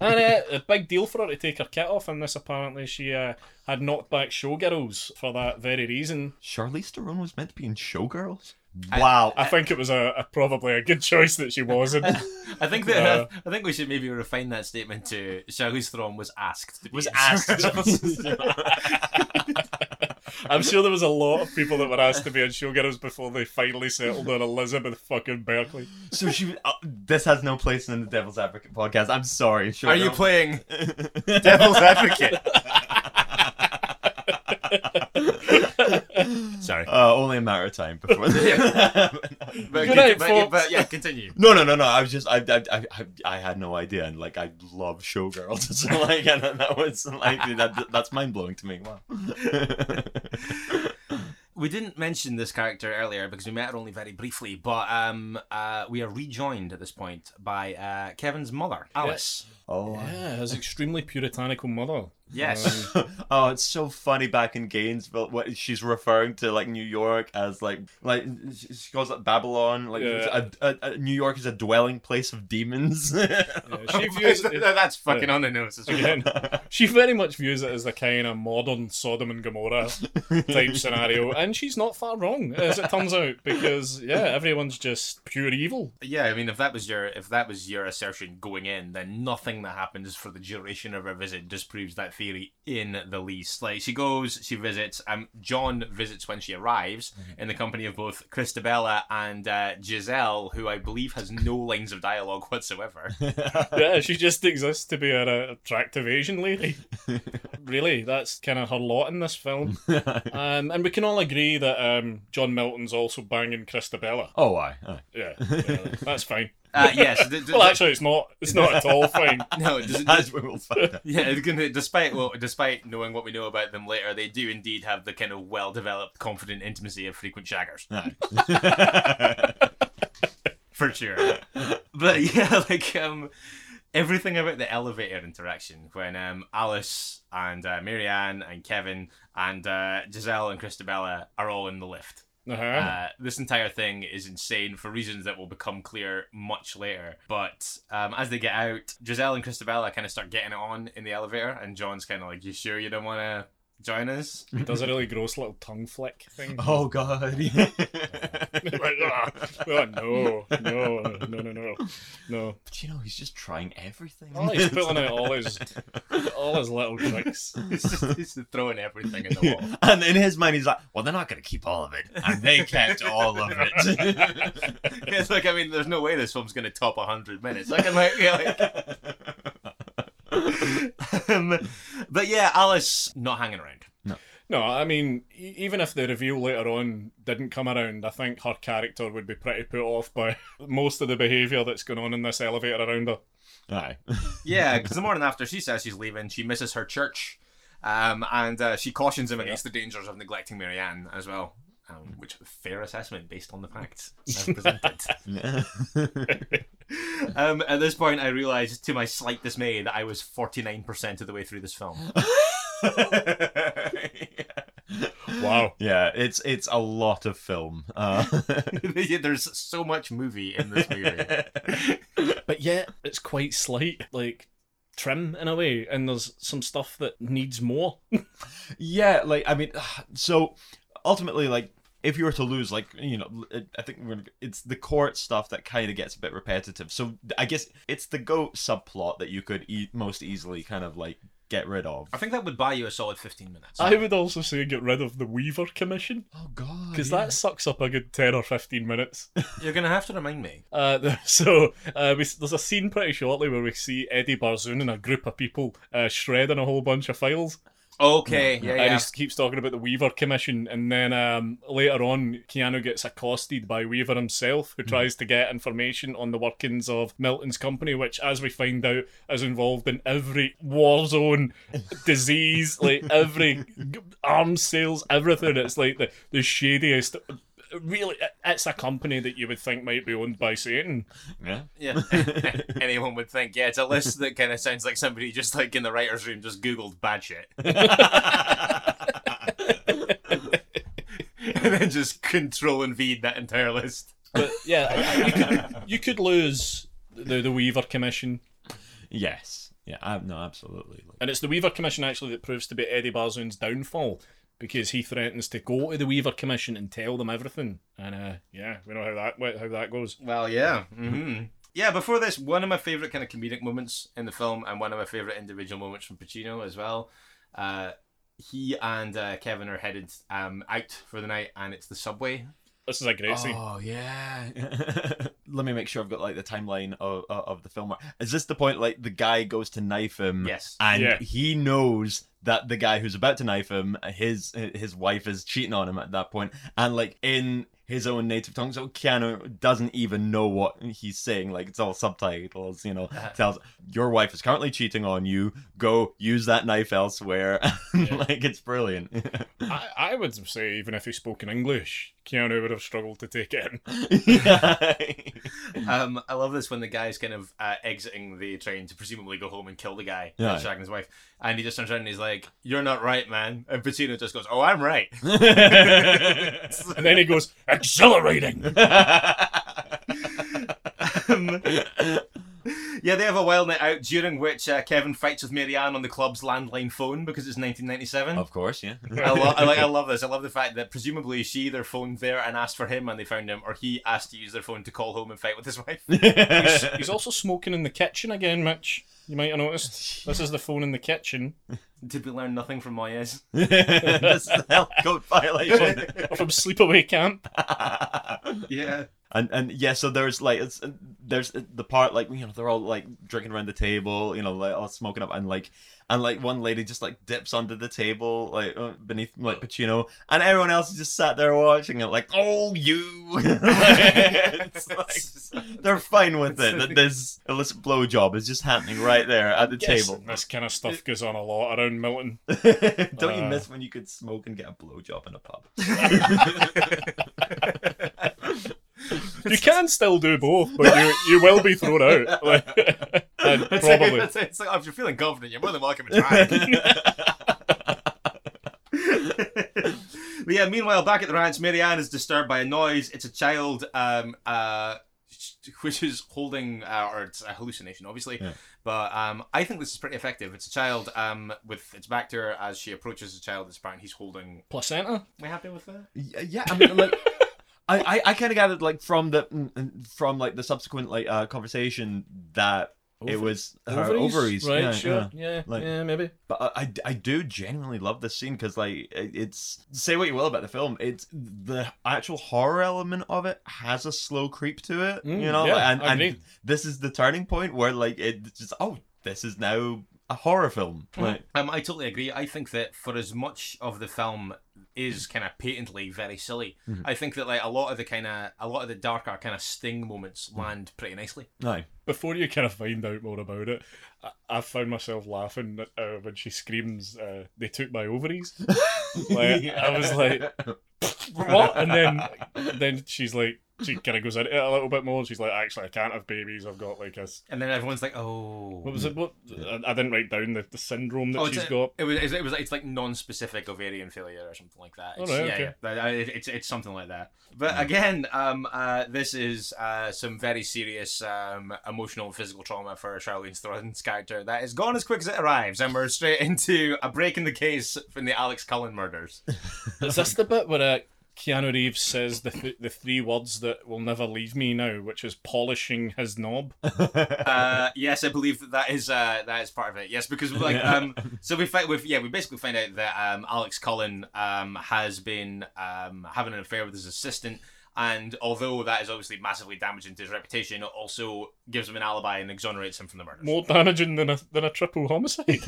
And uh, a big deal for her to take her kit off in this, apparently. She uh, had knocked back Showgirls for that very reason. Charlize Theron was meant to be in Showgirls? Wow. I, I think it was a, a probably a good choice that she wasn't. I think that uh, I think we should maybe refine that statement to Charlize Theron was asked to be. Was asked. I'm sure there was a lot of people that were asked to be on Showgirls before they finally settled on Elizabeth fucking Berkley. So she, uh, this has no place in the Devil's Advocate podcast. I'm sorry. Showgirls. Are you playing Devil's Advocate? Sorry. Uh, only a matter of time before. Yeah. but, Good night, but, folks. But yeah, continue. No, no, no, no. I was just, I, I, I, I had no idea, and like, I love Showgirls. So, like, and that was like, that, that's mind blowing to me. Wow. We didn't mention this character earlier because we met her only very briefly, but um, uh, we are rejoined at this point by uh, Kevin's mother, Alice. Yes. Oh, yeah, his extremely puritanical mother. Yes. Um, oh, it's so funny. Back in Gainesville, what, she's referring to like New York as like like she calls it Babylon. Like yeah. a, a, a, New York is a dwelling place of demons. Yeah, she views it, that's fucking yeah. on the nose. Again, she very much views it as the kind of modern Sodom and Gomorrah type scenario, and she's not far wrong as it turns out, because yeah, everyone's just pure evil. Yeah, I mean, if that was your if that was your assertion going in, then nothing that happens for the duration of her visit disproves that theory in the least. Like, she goes, she visits, um, John visits when she arrives, in the company of both Christabella and uh, Giselle, who I believe has no lines of dialogue whatsoever. Yeah, she just exists to be an attractive Asian lady. Really, that's kind of her lot in this film. Um, and we can all agree that um, John Milton's also banging Christabella. Oh, aye. aye. Yeah, yeah, that's fine. Uh, yes. D- d- well, actually, it's not. It's not at all fine. No, it doesn't. As we will find out. Yeah, despite well, despite knowing what we know about them later, they do indeed have the kind of well-developed, confident intimacy of frequent shaggers. For sure. But yeah, like um, everything about the elevator interaction when um Alice and uh, Marianne and Kevin and uh, Giselle and Christabella are all in the lift. Uh-huh. Uh, this entire thing is insane for reasons that will become clear much later. But um, as they get out, Giselle and Christabella kind of start getting it on in the elevator, and John's kind of like, "You sure you don't want to join us?" He does a really gross little tongue flick thing. Oh god! Yeah. oh, no, no, no, no, no, no. But you know, he's just trying everything. Oh, he's pulling out all his, all his little tricks. He's just he's throwing everything in the wall. And in his mind, he's like, "Well, they're not going to keep all of it, and they kept all of it." It's like, I mean, there's no way this film's going to top a hundred minutes. Like, I'm like, yeah, like... um, but yeah, Alice not hanging around. No. No, I mean, even if the reveal later on didn't come around, I think her character would be pretty put off by most of the behaviour that's going on in this elevator around her. Aye. Yeah, because the morning after she says she's leaving, she misses her church, um, and uh, she cautions him yeah. against the dangers of neglecting Marianne as well, um, which is a fair assessment based on the facts as presented. um, at this point, I realised, to my slight dismay, that I was forty-nine percent of the way through this film. Wow. Yeah, it's it's a lot of film. Uh. There's so much movie in this movie. But yet, it's quite slight, like, trim in a way, and there's some stuff that needs more. Yeah, like, I mean, so, ultimately, like, if you were to lose, like, you know, I think we're gonna, it's the court stuff that kind of gets a bit repetitive. So, I guess it's the goat subplot that you could e- most easily kind of, like, get rid of. I think that would buy you a solid fifteen minutes. I would also say get rid of the Weaver Commission. Oh, God. Because yeah. that sucks up a good ten or fifteen minutes. You're going to have to remind me. Uh, so, uh, we, there's a scene pretty shortly where we see Eddie Barzoon and a group of people uh, shredding a whole bunch of files. Okay, yeah, yeah. And he keeps talking about the Weaver Commission, and then um, later on, Keanu gets accosted by Weaver himself, who mm. tries to get information on the workings of Milton's company, which, as we find out, is involved in every war zone, disease, like every arms sales, everything. It's like the, the shadiest... Really, it's a company that you would think might be owned by Satan. Yeah, yeah. Anyone would think. Yeah, it's a list that kind of sounds like somebody just like in the writer's room just Googled bad shit, and then just Control and V'd that entire list. But yeah, you could, you could lose the the Weaver Commission. Yes. Yeah. I, no, absolutely. And it's the Weaver Commission actually that proves to be Eddie Barzoon's downfall. Because he threatens to go to the Weaver Commission and tell them everything, and uh, yeah, we know how that how that goes. Well, yeah, mm-hmm. yeah. Before this, one of my favorite kind of comedic moments in the film, and one of my favorite individual moments from Pacino as well. Uh, he and uh, Kevin are headed um, out for the night, and it's the subway. This is a great scene. Oh yeah. Let me make sure I've got like the timeline of of the film. Is this the point? Like the guy goes to knife him. Yes. And yeah. he knows that the guy who's about to knife him, his his wife is cheating on him at that point. And like in his own native tongue, so Keanu doesn't even know what he's saying. Like it's all subtitles, you know. Tells your wife is currently cheating on you. Go use that knife elsewhere. Yeah. Like it's brilliant. I, I would say even if he spoke in English, Keanu would have struggled to take it in. um, I love this when the guy's kind of uh, exiting the train to presumably go home and kill the guy, yeah. shagging his wife, and he just turns around and he's like, "You're not right, man." And Pacino just goes, "Oh, I'm right." And then he goes, "Exhilarating." um, yeah, they have a wild night out during which uh, Kevin fights with Marianne on the club's landline phone because it's nineteen ninety-seven. Of course, yeah. I, lo- I, like, I love this. I love the fact that presumably she either phoned there and asked for him and they found him, or he asked to use their phone to call home and fight with his wife. he's, he's also smoking in the kitchen again, Mitch. You might have noticed. This is the phone in the kitchen. Did we learn nothing from Moyes? This is a health code violation. Or from Sleepaway Camp. Yeah. And and yeah, so there's like it's, there's the part like you know they're all like drinking around the table, you know, like all smoking up, and like and like one lady just like dips under the table like beneath like Pacino, and everyone else is just sat there watching it like, oh you, it's like, they're fine with it that this illicit blowjob is just happening right there at the yes, table. This kind of stuff goes on a lot around Milton. Don't uh, you miss when you could smoke and get a blowjob in a pub? You can still do both, but you, you will be thrown out. Like, and probably. It's like, it's like, if you're feeling confident, you're more than welcome to try. But yeah, meanwhile, back at the ranch, Marianne is disturbed by a noise. It's a child, um, uh, which is holding, uh, or it's a hallucination, obviously. Yeah. But um, I think this is pretty effective. It's a child um, with its back to her as she approaches the child. It's apparent he's holding placenta. Am I happy with that? Yeah, yeah I mean, like. I, I, I kind of gathered like from the from like the subsequent like uh, conversation that Over- it was her ovaries, ovaries. right? Yeah, sure, yeah, yeah, like, yeah, maybe. But I, I do genuinely love this scene because like it's say what you will about the film, it's the actual horror element of it has a slow creep to it, mm, you know, yeah, and, and this is the turning point where like it's just oh this is now a horror film. Right. Um, I totally agree. I think that for as much of the film is kind of patently very silly, mm-hmm. I think that like a lot of the kind of a lot of the darker kind of sting moments land pretty nicely. Aye. Before you kind of find out more about it, I, I found myself laughing uh, when she screams, uh, "They took my ovaries." Like yeah. I was like, what? And then then she's like, she kind of goes into it a little bit more, and she's like, actually, I can't have babies, I've got like a... And then everyone's like, oh... What was it? What? I didn't write down the, the syndrome that oh, she's a, got. It was, it was, it's like non-specific ovarian failure or something like that. It's, oh, right, yeah, okay. yeah, it's, it's something like that. But again, um, uh, this is uh, some very serious um, emotional and physical trauma for Charlize Theron's character that is gone as quick as it arrives, and we're straight into a break in the case from the Alex Cullen murders. Is this the bit where... Uh... Keanu Reeves says the th- the three words that will never leave me now, which is polishing his knob. uh, yes, I believe that that is uh, that is part of it. Yes, because like um, so we find with yeah we basically find out that um, Alex Cullen um, has been um, having an affair with his assistant, and although that is obviously massively damaging to his reputation, it also gives him an alibi and exonerates him from the murder. More damaging than a than a triple homicide.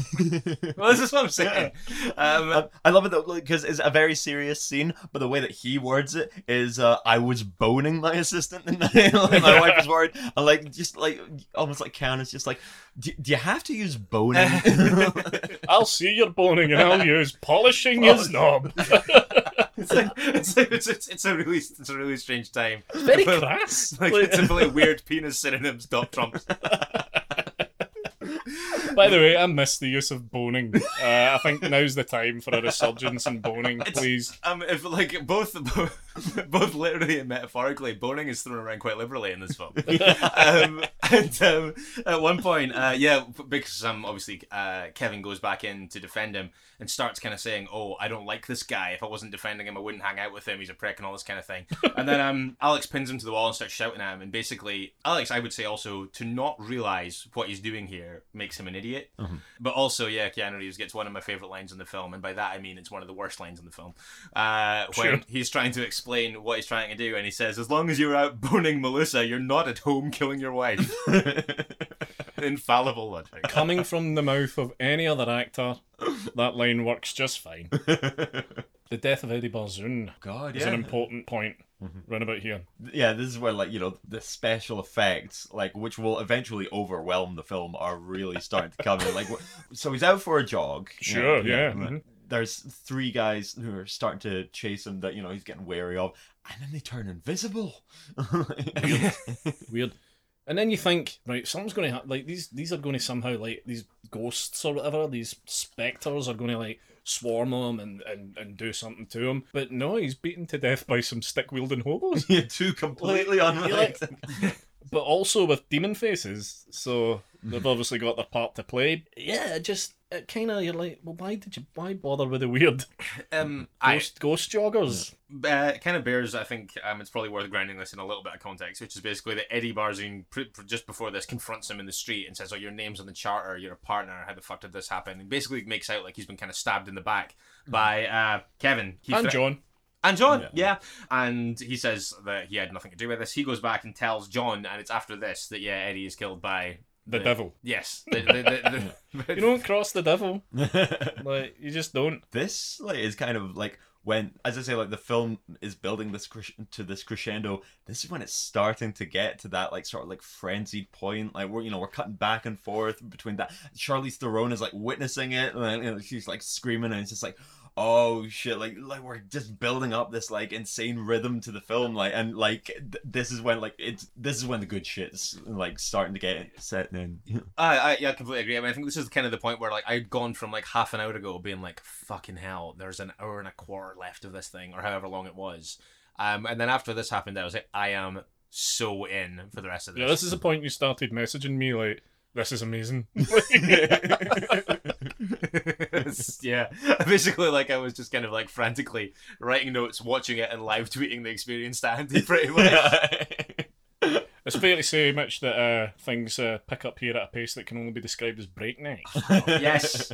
Well, this is what I'm saying. Yeah. Um, I, I love it though, because it's a very serious scene, but the way that he words it is, uh, "I was boning my assistant, and like, my wife was worried." And like, just like almost like Keanu's just like, "Do you have to use boning?" I'll see your boning, and I'll use polishing his knob. It's like, it's, like, it's, it's, it's a really it's a really strange time. It's very but, class. Like, it's simply weird penis synonyms. Dot Trumps. By the way, I miss the use of boning. Uh, I think now's the time for a resurgence in boning, please. It's, um, if like both, both, both literally and metaphorically, boning is thrown around quite liberally in this film. um, and um, at one point, uh, yeah, because um, obviously uh, Kevin goes back in to defend him and starts kind of saying, "Oh, I don't like this guy. If I wasn't defending him, I wouldn't hang out with him. He's a prick," and all this kind of thing. And then um, Alex pins him to the wall and starts shouting at him. And basically, Alex, I would say also to not realize what he's doing here makes him an idiot. Mm-hmm. But also, yeah, Keanu Reeves gets one of my favourite lines in the film, and by that I mean it's one of the worst lines in the film. Uh, when sure. he's trying to explain what he's trying to do, and he says, "As long as you're out boning Melissa, you're not at home killing your wife." Infallible logic. Coming from the mouth of any other actor, that line works just fine. The death of Eddie Barzoun God, is yeah. an important point. Mm-hmm. Right about here. Yeah, this is where, like, you know, the special effects, like, which will eventually overwhelm the film, are really starting to come in. Like, so he's out for a jog. Sure, you know, yeah. You know, mm-hmm. There's three guys who are starting to chase him that, you know, he's getting wary of, and then they turn invisible. Weird. Weird. And then you think, right, something's going to happen. Like, these, these are going to somehow, like, these ghosts or whatever, these spectres are going to, like, swarm him and, and, and do something to him. But no, he's beaten to death by some stick-wielding hobos. Yeah, two completely like, unrelated. Like, but also with demon faces, so they've obviously got their part to play. Yeah, just... It kind of, you're like, well, why did you, why bother with the weird um, ghost, I, ghost joggers? Uh, it kind of bears, I think, um, it's probably worth grounding this in a little bit of context, which is basically that Eddie Barzoun, pr- pr- just before this, confronts him in the street and says, "Oh, your name's on the charter, you're a partner, how the fuck did this happen?" And basically makes out like he's been kind of stabbed in the back by uh, Kevin. He and thre- John. And John, yeah. yeah. And he says that he had nothing to do with this. He goes back and tells John, and it's after this that, yeah, Eddie is killed by... The, the devil. Yes. The, the, the, the, you don't cross the devil. Like, you just don't. This like is kind of like when, as I say, like the film is building this cres- to this crescendo. This is when it's starting to get to that like sort of like frenzied point. Like we're you know we're cutting back and forth between that. Charlize Theron is like witnessing it, and then, you know, she's like screaming, and it's just like, oh shit, like like we're just building up this like insane rhythm to the film, like and like th- this is when like it's this is when the good shit's like starting to get set in. I I yeah, I completely agree. I mean, I think this is kind of the point where like I'd gone from like half an hour ago being like, fucking hell, there's an hour and a quarter left of this thing, or however long it was. Um and then after this happened, I was like, I am so in for the rest of this. Yeah, this is the point you started messaging me like, this is amazing. Yeah, basically, like I was just kind of like frantically writing notes, watching it, and live tweeting the experience to Andy. Pretty much. It's fair to say, Mitch, that uh, things uh, pick up here at a pace that can only be described as breakneck. Yes.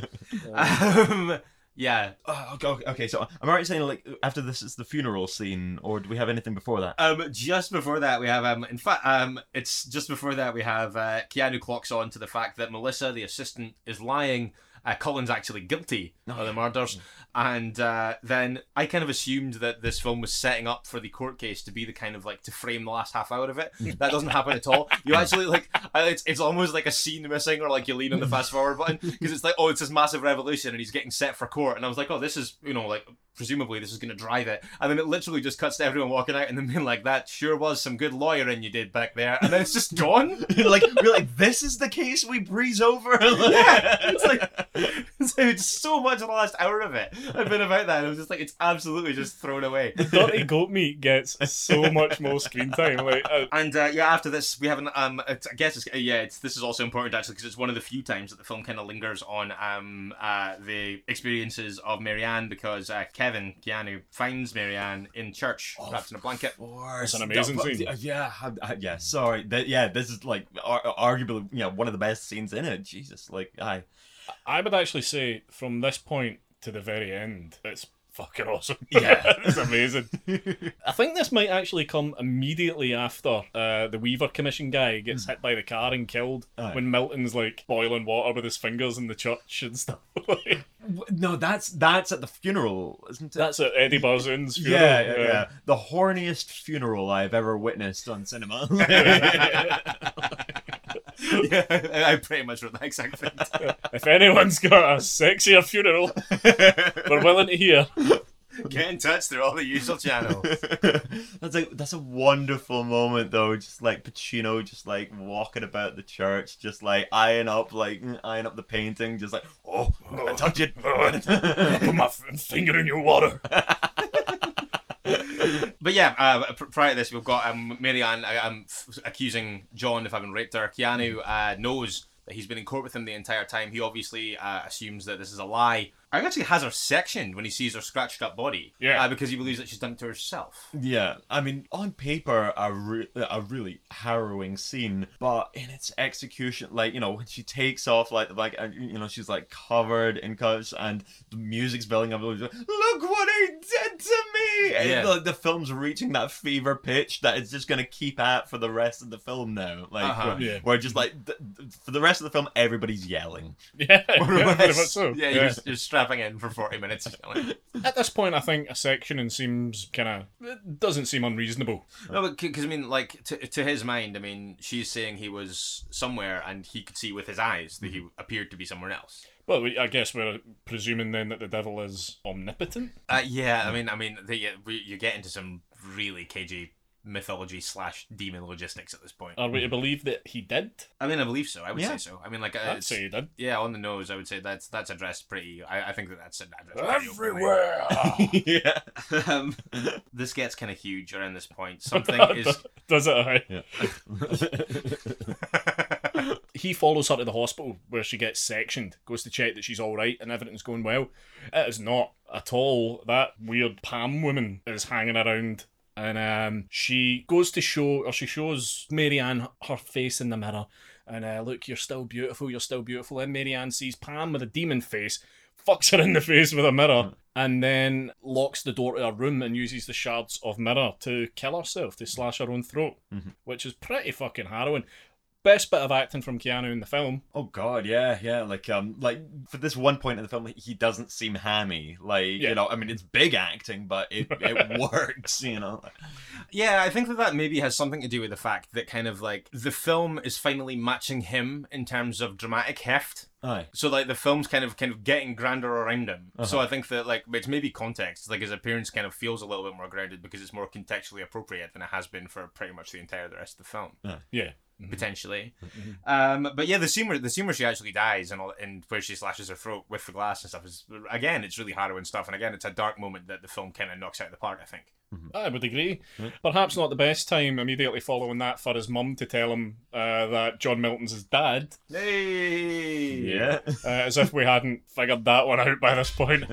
um, Yeah. Oh, okay, okay, so I'm already saying, like, after this is the funeral scene, or do we have anything before that? Um, just before that, we have, um, in fact, um, it's just before that we have uh, Keanu clocks on to the fact that Melissa, the assistant, is lying. Uh, Colin's actually guilty no. of the murders. Mm. And uh, then I kind of assumed that this film was setting up for the court case to be the kind of, like, to frame the last half hour of it. That doesn't happen at all. You actually, like, it's it's almost like a scene missing, or like you lean on the fast forward button, because it's like, oh, it's this massive revolution and he's getting set for court. And I was like, oh, this is, you know, like, presumably this is going to drive it. And then it literally just cuts to everyone walking out and then being like, that sure was some good lawyering you did back there. And then it's just gone. like, we're like, this is the case we breeze over. Like, yeah. It's like, it's so much of the last hour of it. I've been about that. And I was just like, it's absolutely just thrown away. Dirty Goat Meat gets so much more screen time. Like, uh... and uh, yeah, after this, we have an. Um, I guess it's, yeah, it's, this is also important actually, because it's one of the few times that the film kind of lingers on um uh the experiences of Marianne, because uh, Kevin Keanu finds Marianne in church oh, wrapped in a blanket. It's an amazing no, scene. Yeah, I, I, yeah. Sorry, that, yeah. This is like ar- arguably, you know, one of the best scenes in it. Jesus, like I, I would actually say from this point to the very end, it's fucking awesome. Yeah, it's amazing. I think this might actually come immediately after uh, the Weaver Commission guy gets hit by the car and killed oh. when Milton's like boiling water with his fingers in the church and stuff. No, that's that's at the funeral, isn't it? That's at Eddie Barzoun's funeral. Yeah, yeah, yeah. yeah. The horniest funeral I've ever witnessed on cinema. Yeah, I pretty much wrote that exact thing. If anyone's got a sexier funeral, we're willing to hear. Get in touch through all the usual channels. That's like that's a wonderful moment though. Just like Pacino, just like walking about the church, just like eyeing up, like eyeing up the painting, just like oh, I'm gonna touch it. Put my finger in your water. But yeah, uh, prior to this, we've got um, Marianne um, f- accusing John of having raped her. Keanu uh, knows that he's been in court with him the entire time. He obviously uh, assumes that this is a lie. I actually has her sectioned when he sees her scratched up body. Yeah. Uh, because he believes that she's done it to herself. Yeah. I mean, on paper, a, re- a really harrowing scene, but in its execution, like, you know, when she takes off, like, like uh, you know, she's, like, covered in cuts, and the music's building up, like, look what he did to me! And yeah. the, the film's reaching that fever pitch that it's just going to keep at for the rest of the film now. Like, uh-huh. where, yeah. where just, like, th- th- for the rest of the film, everybody's yelling. Yeah, pretty yeah, much so. Yeah, yeah. You're, you're in for forty minutes. At this point, I think a sectioning seems kind of doesn't seem unreasonable. No, but because I mean, like to to his mind, I mean, she's saying he was somewhere, and he could see with his eyes that he appeared to be somewhere else. Well, I guess we're presuming then that the devil is omnipotent. Uh, yeah, I mean, I mean, they, you get into some really cagey mythology slash demon logistics at this point. Are we to believe that he did? I mean, I believe so. I would yeah. say so. I mean, like, I'd say he did. Yeah, on the nose, I would say that's that's addressed pretty. I, I think that that's addressed everywhere. yeah. Um, this gets kind of huge around this point. Something is does it? Right? Yeah. He follows her to the hospital where she gets sectioned. Goes to check that she's all right and everything's going well. It is not at all. That weird Pam woman is hanging around. And um, she goes to show, or she shows Marianne her face in the mirror. And uh, look, you're still beautiful, you're still beautiful. And Marianne sees Pam with a demon face, fucks her in the face with a mirror, and then locks the door to her room and uses the shards of mirror to kill herself, to slash her own throat, mm-hmm. which is pretty fucking harrowing. Best bit of acting from Keanu in the film. Oh god, yeah, yeah. Like, um, like for this one point in the film, he doesn't seem hammy. Like, yeah. you know, I mean, it's big acting, but it it works, you know. Yeah, I think that that maybe has something to do with the fact that kind of like the film is finally matching him in terms of dramatic heft. Aye. So like the film's kind of kind of getting grander around him. Uh-huh. So I think that like it's maybe context. Like his appearance kind of feels a little bit more grounded because it's more contextually appropriate than it has been for pretty much the entire the rest of the film. Uh, yeah. Potentially, mm-hmm. um, but yeah, the scene where the scene where she actually dies and all, and where she slashes her throat with the glass and stuff is again, it's really harrowing stuff, and again, it's a dark moment that the film kind of knocks out of the park. I think mm-hmm. I would agree. Mm-hmm. Perhaps not the best time immediately following that for his mum to tell him uh, that John Milton's his dad. Hey, yeah, uh, as if we hadn't figured that one out by this point.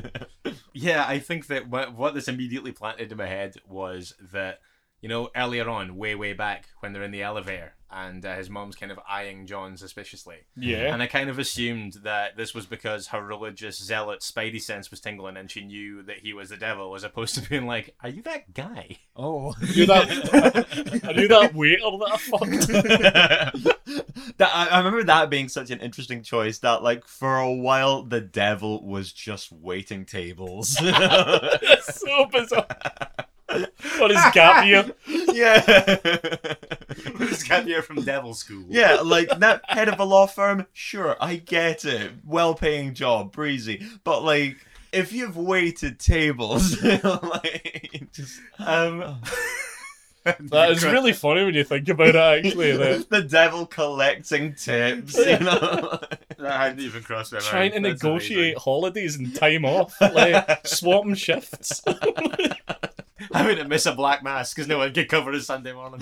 Yeah, I think that what, what this immediately planted in my head was that. You know, earlier on, way, way back, when they're in the elevator and uh, his mom's kind of eyeing John suspiciously. Yeah. And I kind of assumed that this was because her religious zealot spidey sense was tingling and she knew that he was the devil, as opposed to being like, are you that guy? Oh. You're that, I knew that waiter that I fucked. that, I, I remember that being such an interesting choice, that like for a while the devil was just waiting tables. It's so bizarre. What is gap year? Yeah. What is gap year from devil school? Yeah, like, that head of a law firm, sure, I get it. Well-paying job, breezy. But, like, if you've waited tables, like, just... Um... That is really funny when you think about it, actually. The devil collecting tips, you know? I hadn't even crossed my mind. Trying to That's negotiate amazing. Holidays and time off, like, swapping shifts. I wouldn't miss a black mass because no one could cover a Sunday morning.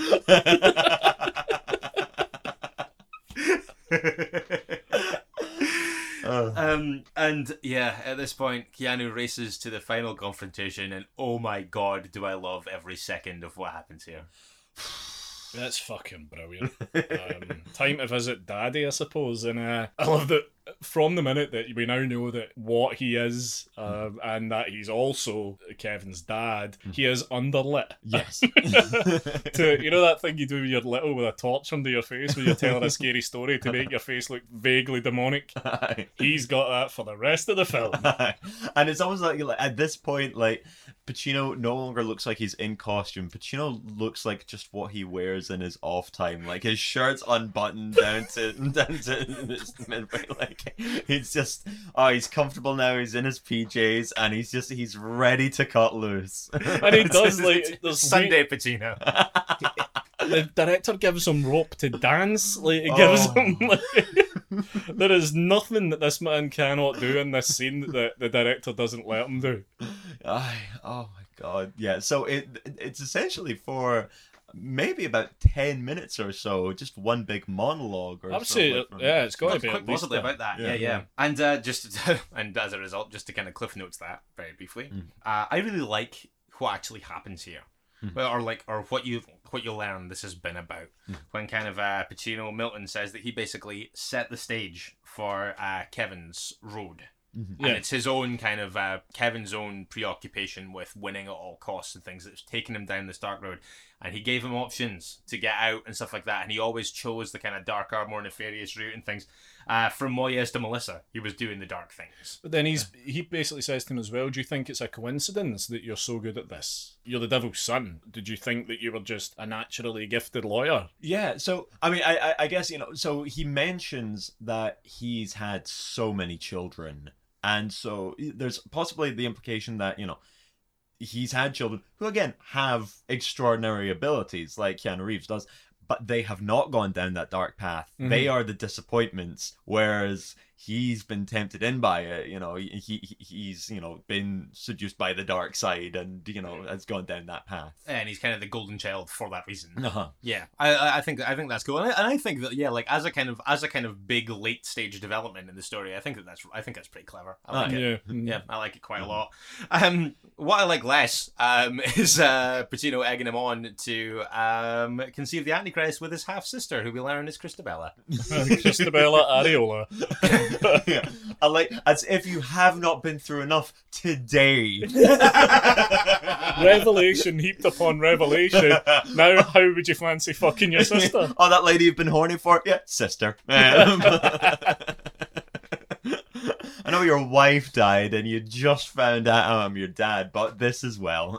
uh. um, and yeah, at this point, Keanu races to the final confrontation, and oh my god, do I love every second of what happens here. That's fucking brilliant. Um, time to visit Daddy, I suppose. And uh, I love that from the minute that we now know that what he is, uh, and that he's also Kevin's dad, he is underlit. Yes. to, you know that thing you do when you're little with a torch under your face when you're telling a scary story to make your face look vaguely demonic? Aye. He's got that for the rest of the film. Aye. And it's almost like, like at this point, like, Pacino no longer looks like he's in costume. Pacino looks like just what he wears in his off time. Like, his shirt's unbuttoned down to down to midway. Like, he's just, oh, he's comfortable now. He's in his P Js, and he's just he's ready to cut loose. And he does like the Sunday Pacino. The director gives him rope to dance. Like, it gives oh. him. Like... There is nothing that this man cannot do in this scene that the, the director doesn't let him do. Aye, oh my god, yeah. So it it's essentially for maybe about ten minutes or so, just one big monologue. Or absolutely, so yeah. It's got to be quite possibly about that. Yeah, yeah. yeah. And uh, just and as a result, just to kind of cliff notes that very briefly, mm. uh, I really like what actually happens here. Well, or like, or what you what you learn this has been about. Mm. When kind of uh, Pacino Milton says that he basically set the stage for uh, Kevin's road, mm-hmm. and yeah. it's his own kind of uh, Kevin's own preoccupation with winning at all costs and things that's taken him down this dark road. And he gave him options to get out and stuff like that, and he always chose the kind of darker, more nefarious route and things. Uh, from Moyes to Melissa, he was doing the dark things. But then he's yeah. he basically says to him as well, do you think it's a coincidence that you're so good at this? You're the devil's son. Did you think that you were just a naturally gifted lawyer? Yeah, so, I mean, I, I guess, you know, so he mentions that he's had so many children. And so there's possibly the implication that, you know, he's had children who, again, have extraordinary abilities, like Keanu Reeves does. But they have not gone down that dark path. Mm-hmm. They are the disappointments, whereas he's been tempted in by it. You know, he, he he's you know been seduced by the dark side, and you know has gone down that path. And he's kind of the golden child for that reason. Uh-huh. Yeah, I I think I think that's cool, and I, and I think that yeah, like as a kind of as a kind of big late stage development in the story, I think that that's I think that's pretty clever. I like uh, it. Yeah. yeah, I like it quite mm-hmm. a lot. Um, what I like less um is uh Pacino egging him on to um conceive the Antichrist with his half sister, who we learn is Christabella. Christabella Andreoli. Yeah. I like as if you have not been through enough today. Revelation heaped upon revelation. Now, how would you fancy fucking your sister? Oh, that lady you've been horny for? Yeah, sister. I know your wife died and you just found out I'm your dad, but this as well.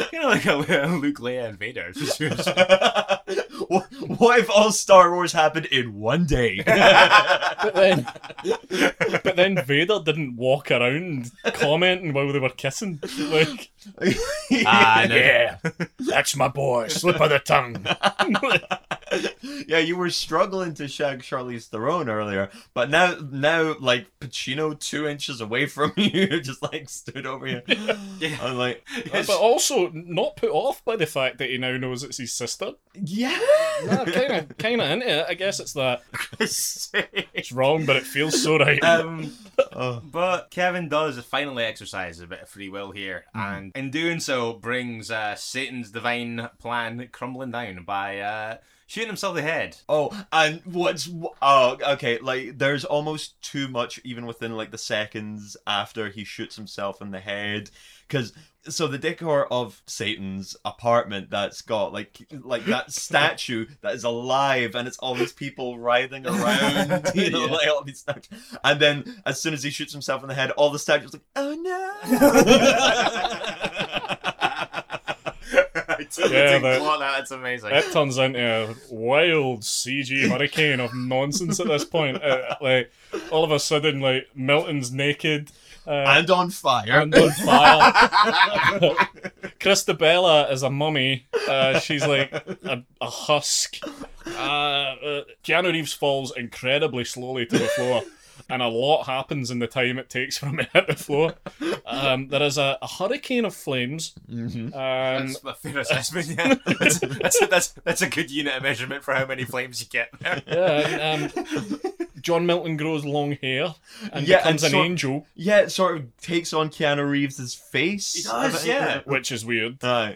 You know, like a Luke, Leia, and Vader. What, what if all Star Wars happened in one day? But then, but then Vader didn't walk around commenting while they were kissing. Like, ah, no. Yeah, that's my boy. Slip of the tongue. Yeah, you were struggling to shag Charlize Theron earlier, but now, now like Pacino, two inches away from you, just like stood over you. Yeah. I'm like, yes. But also not put off by the fact that he now knows it's his sister. Yeah, kind of, kind of into it. I guess it's that. It's wrong, but it feels so right. Um, Uh. But Kevin does finally exercise a bit of free will here, mm. and in doing so brings uh, Satan's divine plan crumbling down by uh, shooting himself in the head. Oh, and what's... Oh, okay, like, there's almost too much even within, like, the seconds after he shoots himself in the head, because... So the decor of Satan's apartment that's got like like that statue that is alive, and it's all these people writhing around, you know, yeah. like all these statues. And then as soon as he shoots himself in the head, all the statues like, oh no. Yeah, that, that's amazing. That turns into a wild C G hurricane of nonsense at this point. Uh, like all of a sudden, like Milton's naked uh, and on fire, and on fire. Christabella is a mummy. Uh, she's like a, a husk. Uh, uh, Keanu Reeves falls incredibly slowly to the floor. And a lot happens in the time it takes for him to hit the floor. Um, there is a, a hurricane of flames. Mm-hmm. Um, that's my fair assessment, yeah. That's, that's, that's, that's a good unit of measurement for how many flames you get there. Yeah, um, John Milton grows long hair and yeah, becomes and an so, angel. Yeah, it sort of takes on Keanu Reeves' face. He does, yeah. Which is weird. Uh,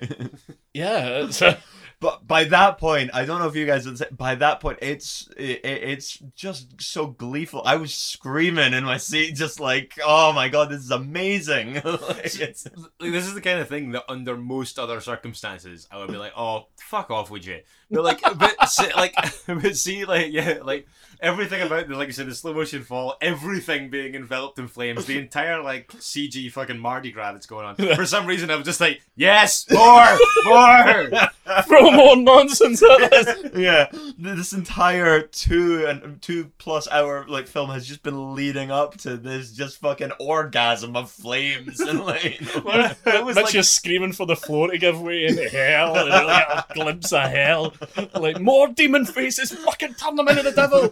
yeah, it's a... But by that point, I don't know if you guys would say, by that point, it's it, it's just so gleeful. I was screaming in my seat, just like, oh my god, this is amazing. Like, it's... This is the kind of thing that under most other circumstances, I would be like, oh, fuck off, would you? But like, but see, like, but see, like, yeah, like, everything about the, like you said, the slow motion fall, everything being enveloped in flames, the entire, like, C G fucking Mardi Gras that's going on. For some reason, I was just like, yes, more, more! Throw more nonsense at us! Yeah, this entire two and two plus hour, like, film has just been leading up to this just fucking orgasm of flames. And, like, well, it was like... you're screaming for the floor to give way into hell, and like, a glimpse of hell. Like, more demon faces, fucking turn them into the devil!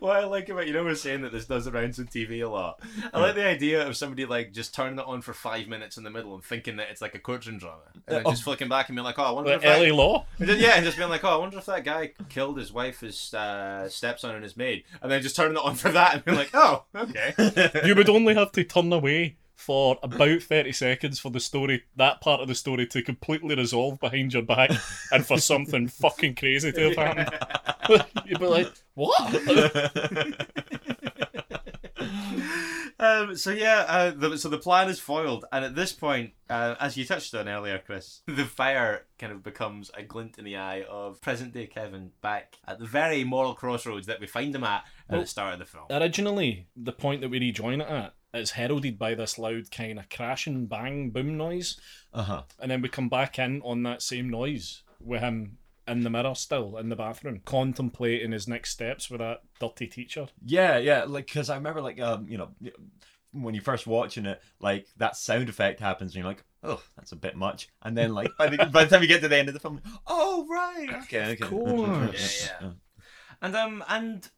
What I like about, you know, we're saying that this does the rounds on T V a lot. I like the idea of somebody like just turning it on for five minutes in the middle and thinking that it's like a courtroom drama, and then oh. just flicking back and being like, "Oh, I wonder like if Ellie that... Law." And just, yeah, and just being like, "Oh, I wonder if that guy killed his wife, his uh, stepson, and his maid," and then just turning it on for that and being like, "Oh, okay." You would only have to turn away for about thirty seconds for the story, that part of the story, to completely resolve behind your back and for something fucking crazy to have happened. You'd be like, what? Um, so yeah, uh, the, so the plan is foiled, and at this point, uh, as you touched on earlier, Chris, the fire kind of becomes a glint in the eye of present-day Kevin back at the very moral crossroads that we find him at well, at the start of the film. Originally, the point that we rejoin it at is heralded by this loud kind of crashing, bang, boom noise, uh-huh. and then we come back in on that same noise with him in the mirror still, in the bathroom, contemplating his next steps with that dirty teacher. Yeah, yeah, like, because I remember, like, um, you know, when you're first watching it, like, that sound effect happens, and you're like, oh, that's a bit much. And then, like, by the, by the time you get to the end of the film, oh, right! Okay, okay. Of course! yeah, yeah. And, um, and...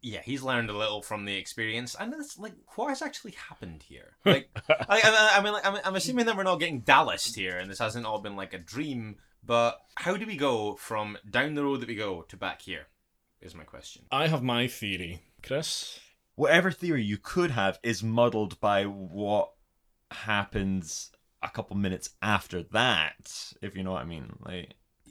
yeah, he's learned a little from the experience, and it's like, what has actually happened here? Like, I, I, I mean, like, I'm, I'm assuming that we're not getting Dallased here, and this hasn't all been like a dream. But how do we go from down the road that we go to back here? Is my question. I have my theory, Chris. Whatever theory you could have is muddled by what happens a couple minutes after that, if you know what I mean. Like.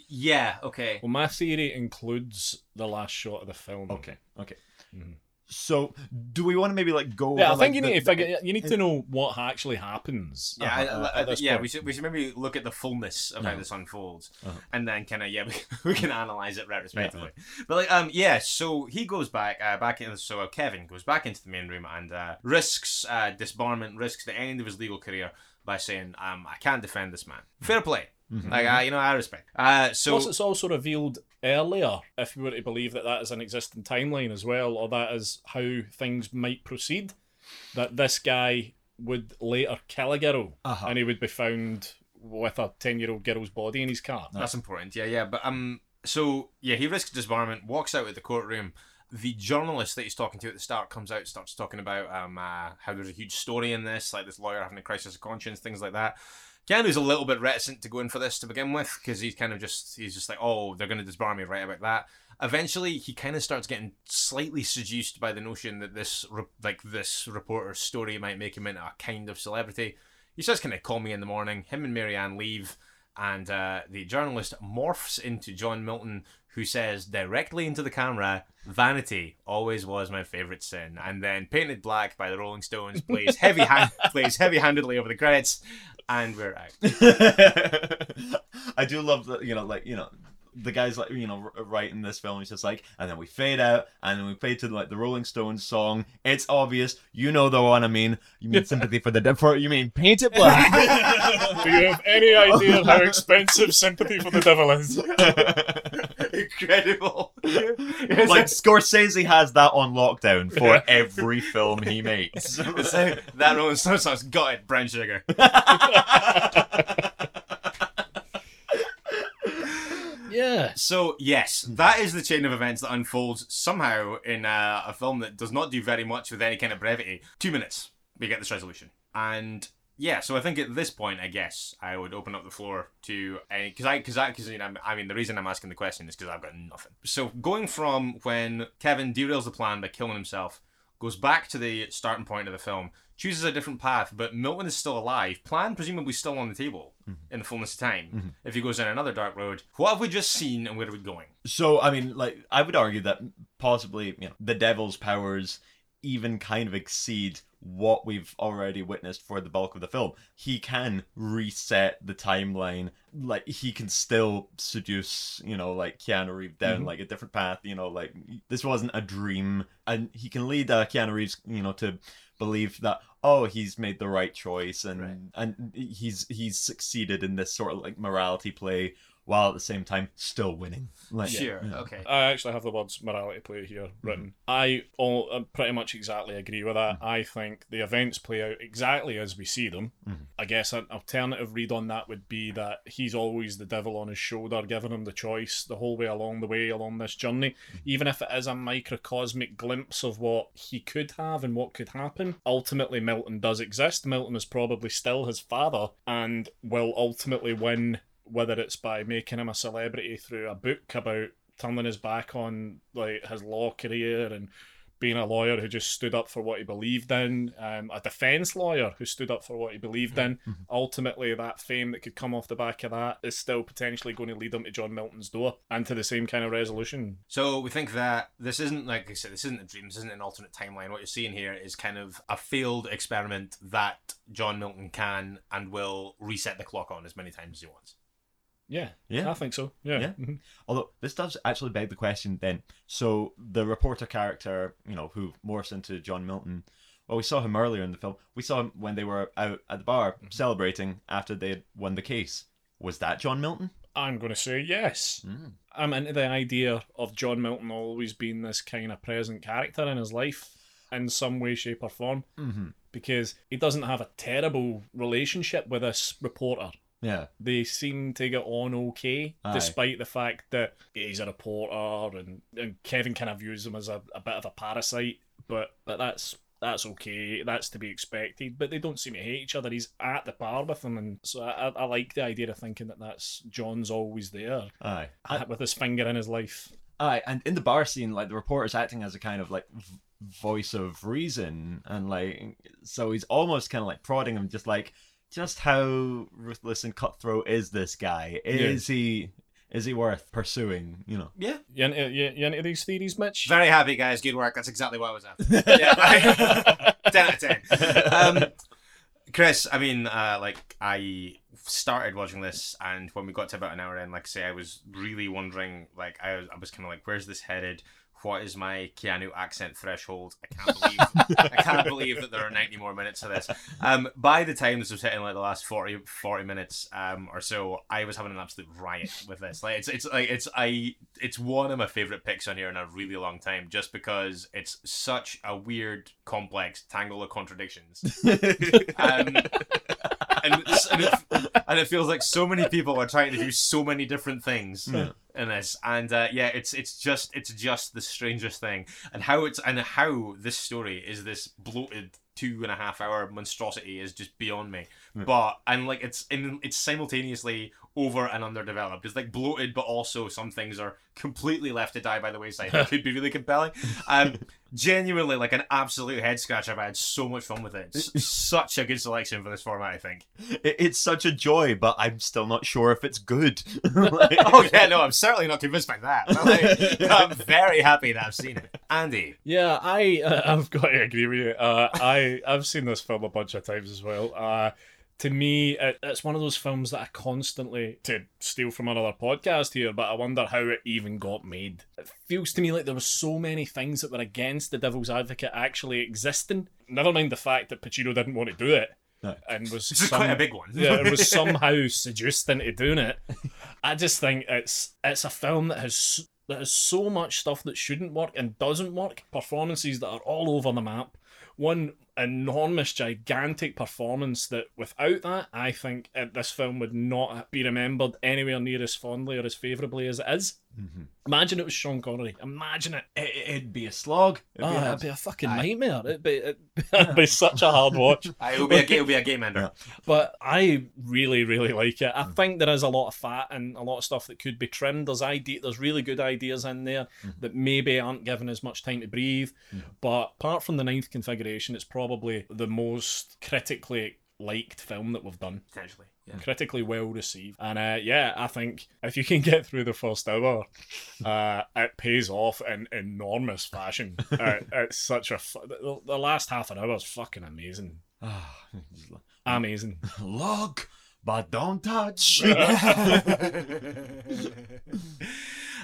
Yeah, okay. Well, my theory includes the last shot of the film. Okay, okay. Mm-hmm. So, do we want to maybe like go? Yeah, over, I think like, you need the, to figure. You need to know what actually happens. Yeah, uh, I, I, I, yeah. We should we should maybe look at the fullness of no. how this unfolds, uh-huh. and then kind of yeah, we, we can analyze it retrospectively. Yeah. But like um yeah, so he goes back uh, back into so Kevin goes back into the main room and uh, risks uh, disbarment, risks the end of his legal career by saying um I can't defend this man. Fair play. Mm-hmm. Like uh, you know, I respect. Uh, so plus, it's also revealed earlier, if you were to believe that that is an existing timeline as well, or that is how things might proceed, that this guy would later kill a girl, uh-huh. and he would be found with a ten-year-old girl's body in his car. That's no. important. Yeah, yeah. But um, so yeah, he risks disbarment, walks out of the courtroom. The journalist that he's talking to at the start comes out, starts talking about um uh, how there's a huge story in this, like this lawyer having a crisis of conscience, things like that. Keanu's a little bit reticent to go in for this to begin with, because he's kind of just, he's just like, oh, they're going to disbar me right about that. Eventually, he kind of starts getting slightly seduced by the notion that this, like, this reporter's story might make him into a kind of celebrity. He says, "Can I call me in the morning?" Him and Mary Ann leave, and uh, the journalist morphs into John Milton, who says directly into the camera, "Vanity always was my favourite sin," and then Painted Black by the Rolling Stones plays heavy hand- plays heavy-handedly over the credits, and we're out. I do love that, you know, like, you know, the guy's like, you know, writing this film, he's just like, and then we fade out, and then we fade to like the Rolling Stones song. It's obvious, you know the one I mean. You mean Sympathy for the Devil? For, you mean Paint It Black? Do you have any idea of how expensive Sympathy for the Devil is? Incredible. Like, Scorsese has that on lockdown for every film he makes. So, that Rolling Stones song's got it, brown sugar. Yeah. So, yes, that is the chain of events that unfolds somehow in a, a film that does not do very much with any kind of brevity. Two minutes, we get this resolution. And, yeah, so I think at this point, I guess, I would open up the floor to... Because, I, cause I, cause, you know, I mean, the reason I'm asking the question is because I've got nothing. So, going from when Kevin derails the plan by killing himself, goes back to the starting point of the film, chooses a different path, but Milton is still alive, plan presumably still on the table, mm-hmm. in the fullness of time, mm-hmm. if he goes down another dark road. What have we just seen, and where are we going? So, I mean, like, I would argue that possibly, you know, the devil's powers even kind of exceed what we've already witnessed for the bulk of the film. He can reset the timeline, like, he can still seduce, you know, like, Keanu Reeves down, mm-hmm. like, a different path, you know, like, this wasn't a dream, and he can lead uh, Keanu Reeves, you know, to believe that, oh, he's made the right choice, and right. and he's he's succeeded in this sort of, like, morality play, while at the same time still winning. Like, sure, yeah. Okay. I actually have the words morality play here written. Mm-hmm. I all, uh, pretty much exactly agree with that. Mm-hmm. I think the events play out exactly as we see them. Mm-hmm. I guess an alternative read on that would be that he's always the devil on his shoulder, giving him the choice the whole way along the way, along this journey. Mm-hmm. Even if it is a microcosmic glimpse of what he could have and what could happen, ultimately Milton does exist. Milton is probably still his father and will ultimately win, whether it's by making him a celebrity through a book about turning his back on like his law career and being a lawyer who just stood up for what he believed in, um, a defence lawyer who stood up for what he believed in. Mm-hmm. Ultimately, that fame that could come off the back of that is still potentially going to lead him to John Milton's door and to the same kind of resolution. So we think that this isn't, like I said, this isn't a dream, this isn't an alternate timeline. What you're seeing here is kind of a failed experiment that John Milton can and will reset the clock on as many times as he wants. Yeah, yeah, I think so. Yeah, yeah. Mm-hmm. Although this does actually beg the question then. So the reporter character, you know, who morphs into John Milton, well, we saw him earlier in the film. We saw him when they were out at the bar, mm-hmm. celebrating after they had won the case. Was that John Milton? I'm going to say yes. Mm. I'm into the idea of John Milton always being this kind of present character in his life in some way, shape or form. Mm-hmm. Because he doesn't have a terrible relationship with this reporter. Yeah, they seem to get on okay, aye. Despite the fact that he's a reporter and, and Kevin kind of views him as a, a bit of a parasite, but but that's that's okay, that's to be expected. But they don't seem to hate each other. He's at the bar with them, and so I, I like the idea of thinking that that's John's always there, aye, with his finger in his life. Aye, and in the bar scene, like the reporter's acting as a kind of like v- voice of reason, and like so he's almost kind of like prodding him, just like. Just how ruthless and cutthroat is this guy? Is yeah. he is he worth pursuing? You know. Yeah. You into, you, you into these theories, Mitch? Very happy, guys. Good work. That's exactly what I was after. Yeah, like, ten out of ten. Um, Chris, I mean, uh, like I started watching this, and when we got to about an hour in, like I say, I was really wondering. Like I was, I was kind of like, where's this headed? What is my Keanu accent threshold? I can't believe I can't believe that there are ninety more minutes of this. Um, by the time this was hitting like the last forty minutes um, or so, I was having an absolute riot with this. Like it's it's like it's I it's one of my favourite picks on here in a really long time, just because it's such a weird, complex tangle of contradictions. um, and, and, it, and it feels like so many people are trying to do so many different things. Yeah. In this, and uh, yeah, it's it's just it's just the strangest thing, and how it's and how this story is this bloated two and a half hour monstrosity is just beyond me. Mm. But and like it's in it's simultaneously over and underdeveloped. It's like bloated, but also some things are completely left to die by the wayside. It could be really compelling. Um, genuinely like an absolute head scratcher. I've had so much fun with it. It's such a good selection for this format, I think. It, it's such a joy, but I'm still not sure if it's good. Like, oh yeah, no, I'm certainly not convinced by that. Like, I'm very happy that I've seen it. Andy? Yeah, I, uh, I've got to agree with you. Uh, I, I've seen this film a bunch of times as well. Uh, to me, it, it's one of those films that I constantly, to steal from another podcast here, but I wonder how it even got made. It feels to me like there were so many things that were against The Devil's Advocate actually existing. Never mind the fact that Pacino didn't want to do it. No. And was this some, is quite a big one. Yeah, it was somehow seduced into doing it. I just think it's it's a film that has that has so much stuff that shouldn't work and doesn't work. Performances that are all over the map. One enormous, gigantic performance that without that, I think uh, this film would not be remembered anywhere near as fondly or as favourably as it is. Mm-hmm. Imagine it was Sean Connery. Imagine it. it it'd be a slog. It'd, oh, be, it'd be a fucking I... nightmare. It'd be, it'd be, it'd be such a hard watch. it'll, be a, it'll be a game ender. But I really, really like it. I mm-hmm. think there is a lot of fat and a lot of stuff that could be trimmed. There's idea, there's really good ideas in there mm-hmm. that maybe aren't given as much time to breathe. Mm-hmm. But apart from the ninth configuration, it's probably the most critically liked film that we've done. Potentially. Yeah. Critically well received, and uh, yeah, I think if you can get through the first hour, uh, it pays off in enormous fashion. uh, it's such a fu- the, the last half an hour is fucking amazing, amazing. Look, but don't touch.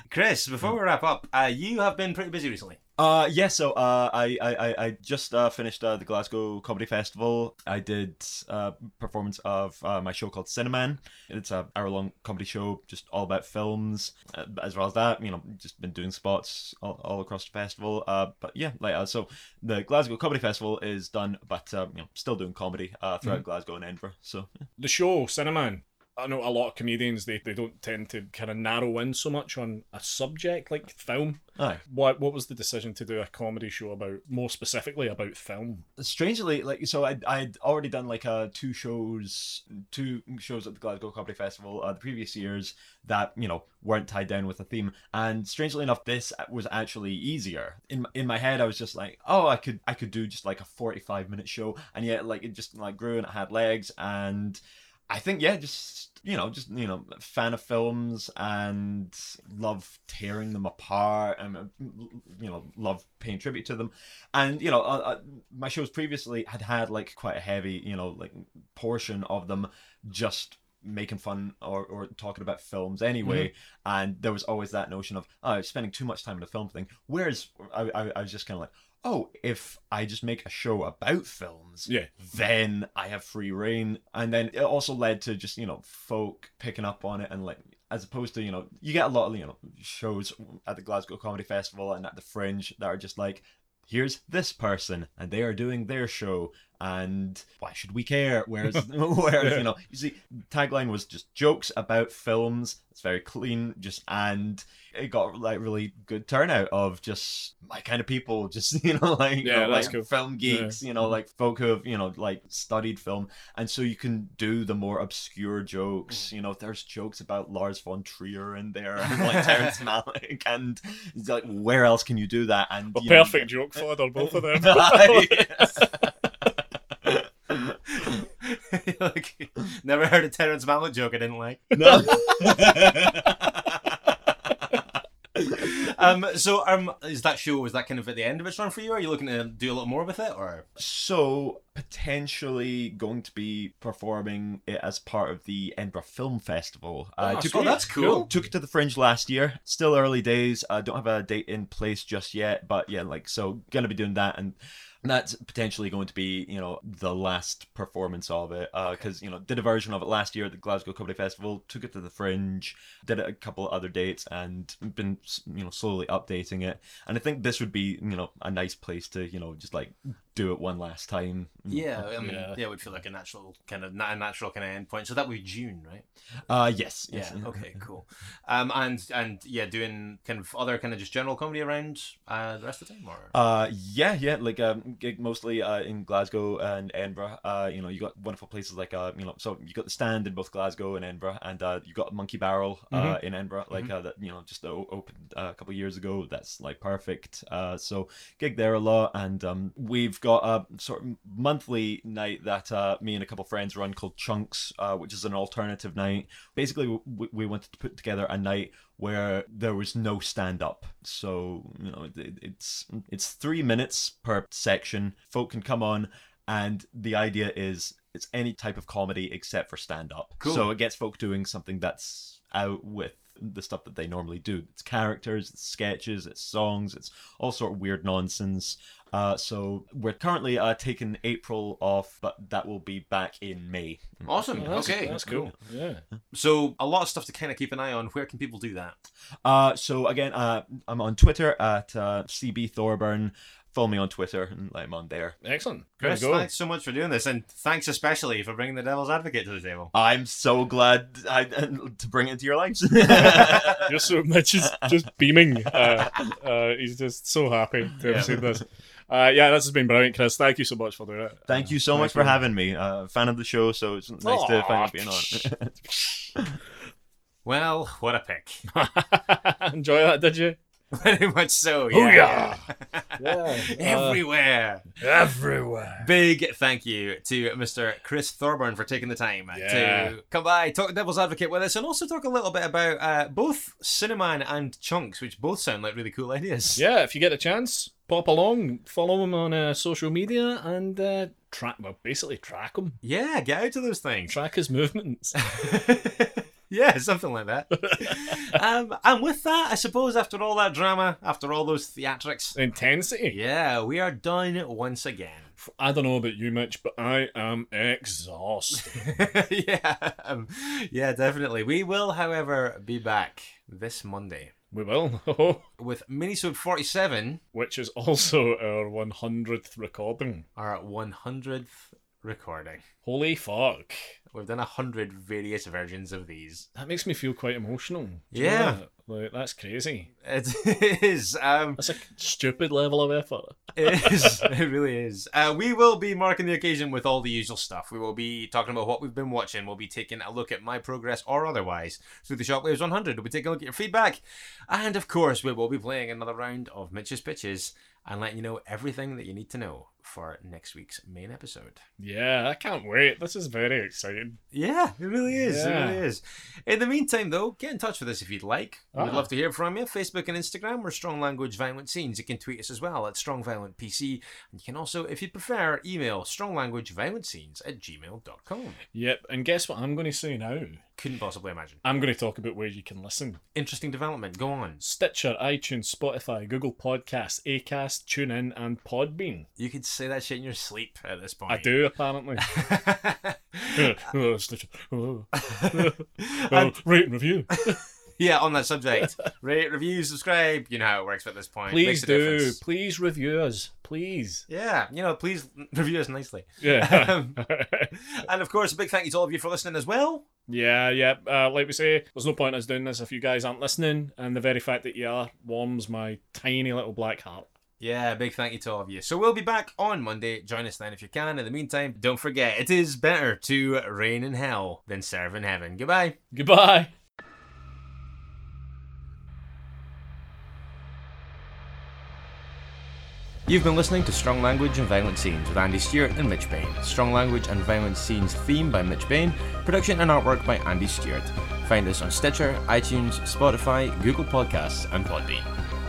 Chris, before we wrap up, uh, you have been pretty busy recently. Uh, yeah, so uh, I, I, I just uh, finished uh, the Glasgow Comedy Festival. I did a uh, performance of uh, my show called Cineman. It's an hour-long comedy show just all about films. Uh, as well as that, you know, just been doing spots all, all across the festival. Uh, but yeah, like uh, so the Glasgow Comedy Festival is done, but uh, you know, still doing comedy uh, throughout mm-hmm. Glasgow and Edinburgh. So yeah. The show, Cineman. I know a lot of comedians, they, they don't tend to kind of narrow in so much on a subject like film. Aye. What what was the decision to do a comedy show about, more specifically about film? Strangely, like so I I'd already done like uh, two shows, two shows at the Glasgow Comedy Festival uh, the previous years that, you know, weren't tied down with a theme. And strangely enough, this was actually easier. In in my head, I was just like, oh, I could I could do just like a forty-five minute show, and yet like it just like grew and it had legs and. I think, yeah, just, you know, just, you know, fan of films and love tearing them apart and, you know, love paying tribute to them. And, you know, uh, my shows previously had had like quite a heavy, you know, like portion of them just making fun or, or talking about films anyway. Mm-hmm. And there was always that notion of, oh, spending too much time on a film thing. Whereas I, I, I was just kind of like, oh, if I just make a show about films, yeah, then I have free reign. And then it also led to just, you know, folk picking up on it and like, as opposed to, you know, you get a lot of, you know, shows at the Glasgow Comedy Festival and at the Fringe that are just like, here's this person and they are doing their show and why should we care? Whereas, whereas yeah. you know, you see, tagline was just jokes about films. It's very clean, just, and it got like really good turnout of just my kind of people, just, you know, like, yeah, you know, like cool. film geeks, yeah. you know, like folk who have, you know, like studied film. And so you can do the more obscure jokes, you know, there's jokes about Lars von Trier in there and like Terrence Malick and like, where else can you do that? And a perfect know, joke fodder, both of them. Like, never heard a Terrence Malick joke I didn't like. No. um. So, um, is that show? Is that kind of at the end of its run for you? Are you looking to do a lot more with it, or so potentially going to be performing it as part of the Edinburgh Film Festival? Uh, oh, took, oh, that's cool. cool. Took it to the Fringe last year. Still early days. I uh, don't have a date in place just yet, but yeah, like so, gonna be doing that and. And that's potentially going to be, you know, the last performance of it. Because, uh, you know, did a version of it last year at the Glasgow Comedy Festival, took it to the Fringe, did it a couple of other dates and been, you know, slowly updating it. And I think this would be, you know, a nice place to, you know, just like do it one last time Yeah, I mean, yeah. yeah, it would feel like a natural kind of not a natural kind of endpoint. So that would be June, right? Uh yes. yes. Yeah. Okay. Cool. Um, and and yeah, doing kind of other kind of just general comedy around uh the rest of the time, or uh yeah yeah like um gig mostly uh in Glasgow and Edinburgh. Uh, you know, you got wonderful places like uh you know so you got the Stand in both Glasgow and Edinburgh, and uh you got Monkey Barrel uh mm-hmm. in Edinburgh, like mm-hmm. uh that you know just opened uh, a couple of years ago. That's like perfect. Uh, so gig there a lot, and um we've got a sort of monthly night that uh, me and a couple friends run called Chunks, uh, which is an alternative night. Basically, we, we wanted to put together a night where there was no stand-up. So, you know, it, it's it's three minutes per section. Folk can come on, and the idea is it's any type of comedy except for stand-up. Cool. So it gets folk doing something that's out with the stuff that they normally do. It's characters, it's sketches, it's songs, it's all sort of weird nonsense. Uh, so we're currently uh, taking April off, but that will be back in May. Awesome. Yeah, okay. That's cool. Yeah. So a lot of stuff to kind of keep an eye on. Where can people do that? Uh, so again, uh, I'm on Twitter at uh, C B Thorburn. Follow me on Twitter and I'm on there. Excellent. Chris, thanks so much for doing this, and thanks especially for bringing The Devil's Advocate to the table. I'm so glad I, to bring it into your lives. You're so much just, just beaming. Uh, uh, he's just so happy to have yeah. seen this. Uh, yeah, this has been brilliant, Chris. Thank you so much for doing it. Thank you so uh, much for having me. Uh, fan of the show, so it's nice Aww. to finally be on. Well, what a pick. Enjoy that, did you? Very much so, yeah. yeah. Everywhere. Uh, everywhere. Big thank you to Mister Chris Thorburn for taking the time yeah. to come by, talk Devil's Advocate with us, and also talk a little bit about uh, both Cineman and Chunks, which both sound like really cool ideas. Yeah, if you get a chance, pop along, follow him on uh, social media, and uh, track, well, basically track him. Yeah, get out to those things. Track his movements. Yeah, something like that. um, and with that, I suppose, after all that drama, after all those theatrics. Intensity. Yeah, we are done once again. I don't know about you, Mitch, but I am exhausted. yeah, um, yeah, definitely. We will, however, be back this Monday. We will. With Minisode forty-seven. Which is also our one hundredth recording. Our one hundredth recording. Holy fuck. We've done a hundred various versions of these. That makes me feel quite emotional. Do yeah. You know that? Like, that's crazy. It is. Um, that's a stupid level of effort. It is. It really is. Uh, we will be marking the occasion with all the usual stuff. We will be talking about what we've been watching. We'll be taking a look at my progress or otherwise through the Shockwaves one hundred. We'll be taking a look at your feedback. And, of course, we will be playing another round of Mitch's Pitches and letting you know everything that you need to know for next week's main episode. Yeah, I can't wait. This is very exciting. Yeah, it really is. Yeah. It really is. In the meantime, though, get in touch with us if you'd like. Uh-huh. We'd love to hear from you. Facebook and Instagram, we're Strong Language Violent Scenes. You can tweet us as well at Strong Violent P C. And you can also, if you prefer, email stronglanguageviolentscenes at gmail dot com. Yep, and guess what I'm going to say now? Couldn't possibly imagine. I'm going to talk about where you can listen. Interesting development. Go on. Stitcher, iTunes, Spotify, Google Podcasts, Acast, TuneIn, and Podbean. You could say that shit in your sleep at this point. I do, apparently. oh, Stitcher. Oh. oh, rate and review. Yeah, on that subject. Rate, review, subscribe. You know how it works at this point. Please do. Difference. Please review us. Please. Yeah, you know, please review us nicely. Yeah. um, and of course, a big thank you to all of you for listening as well. Yeah, yeah. Uh, like we say, there's no point in us doing this if you guys aren't listening, and the very fact that you are warms my tiny little black heart. Yeah, big thank you to all of you. So we'll be back on Monday. Join us then if you can. In the meantime, don't forget, it is better to reign in hell than serve in heaven. Goodbye. Goodbye. You've been listening to Strong Language and Violent Scenes with Andy Stewart and Mitch Bain. Strong Language and Violent Scenes theme by Mitch Bain, production and artwork by Andy Stewart. Find us on Stitcher, iTunes, Spotify, Google Podcasts, and Podbean.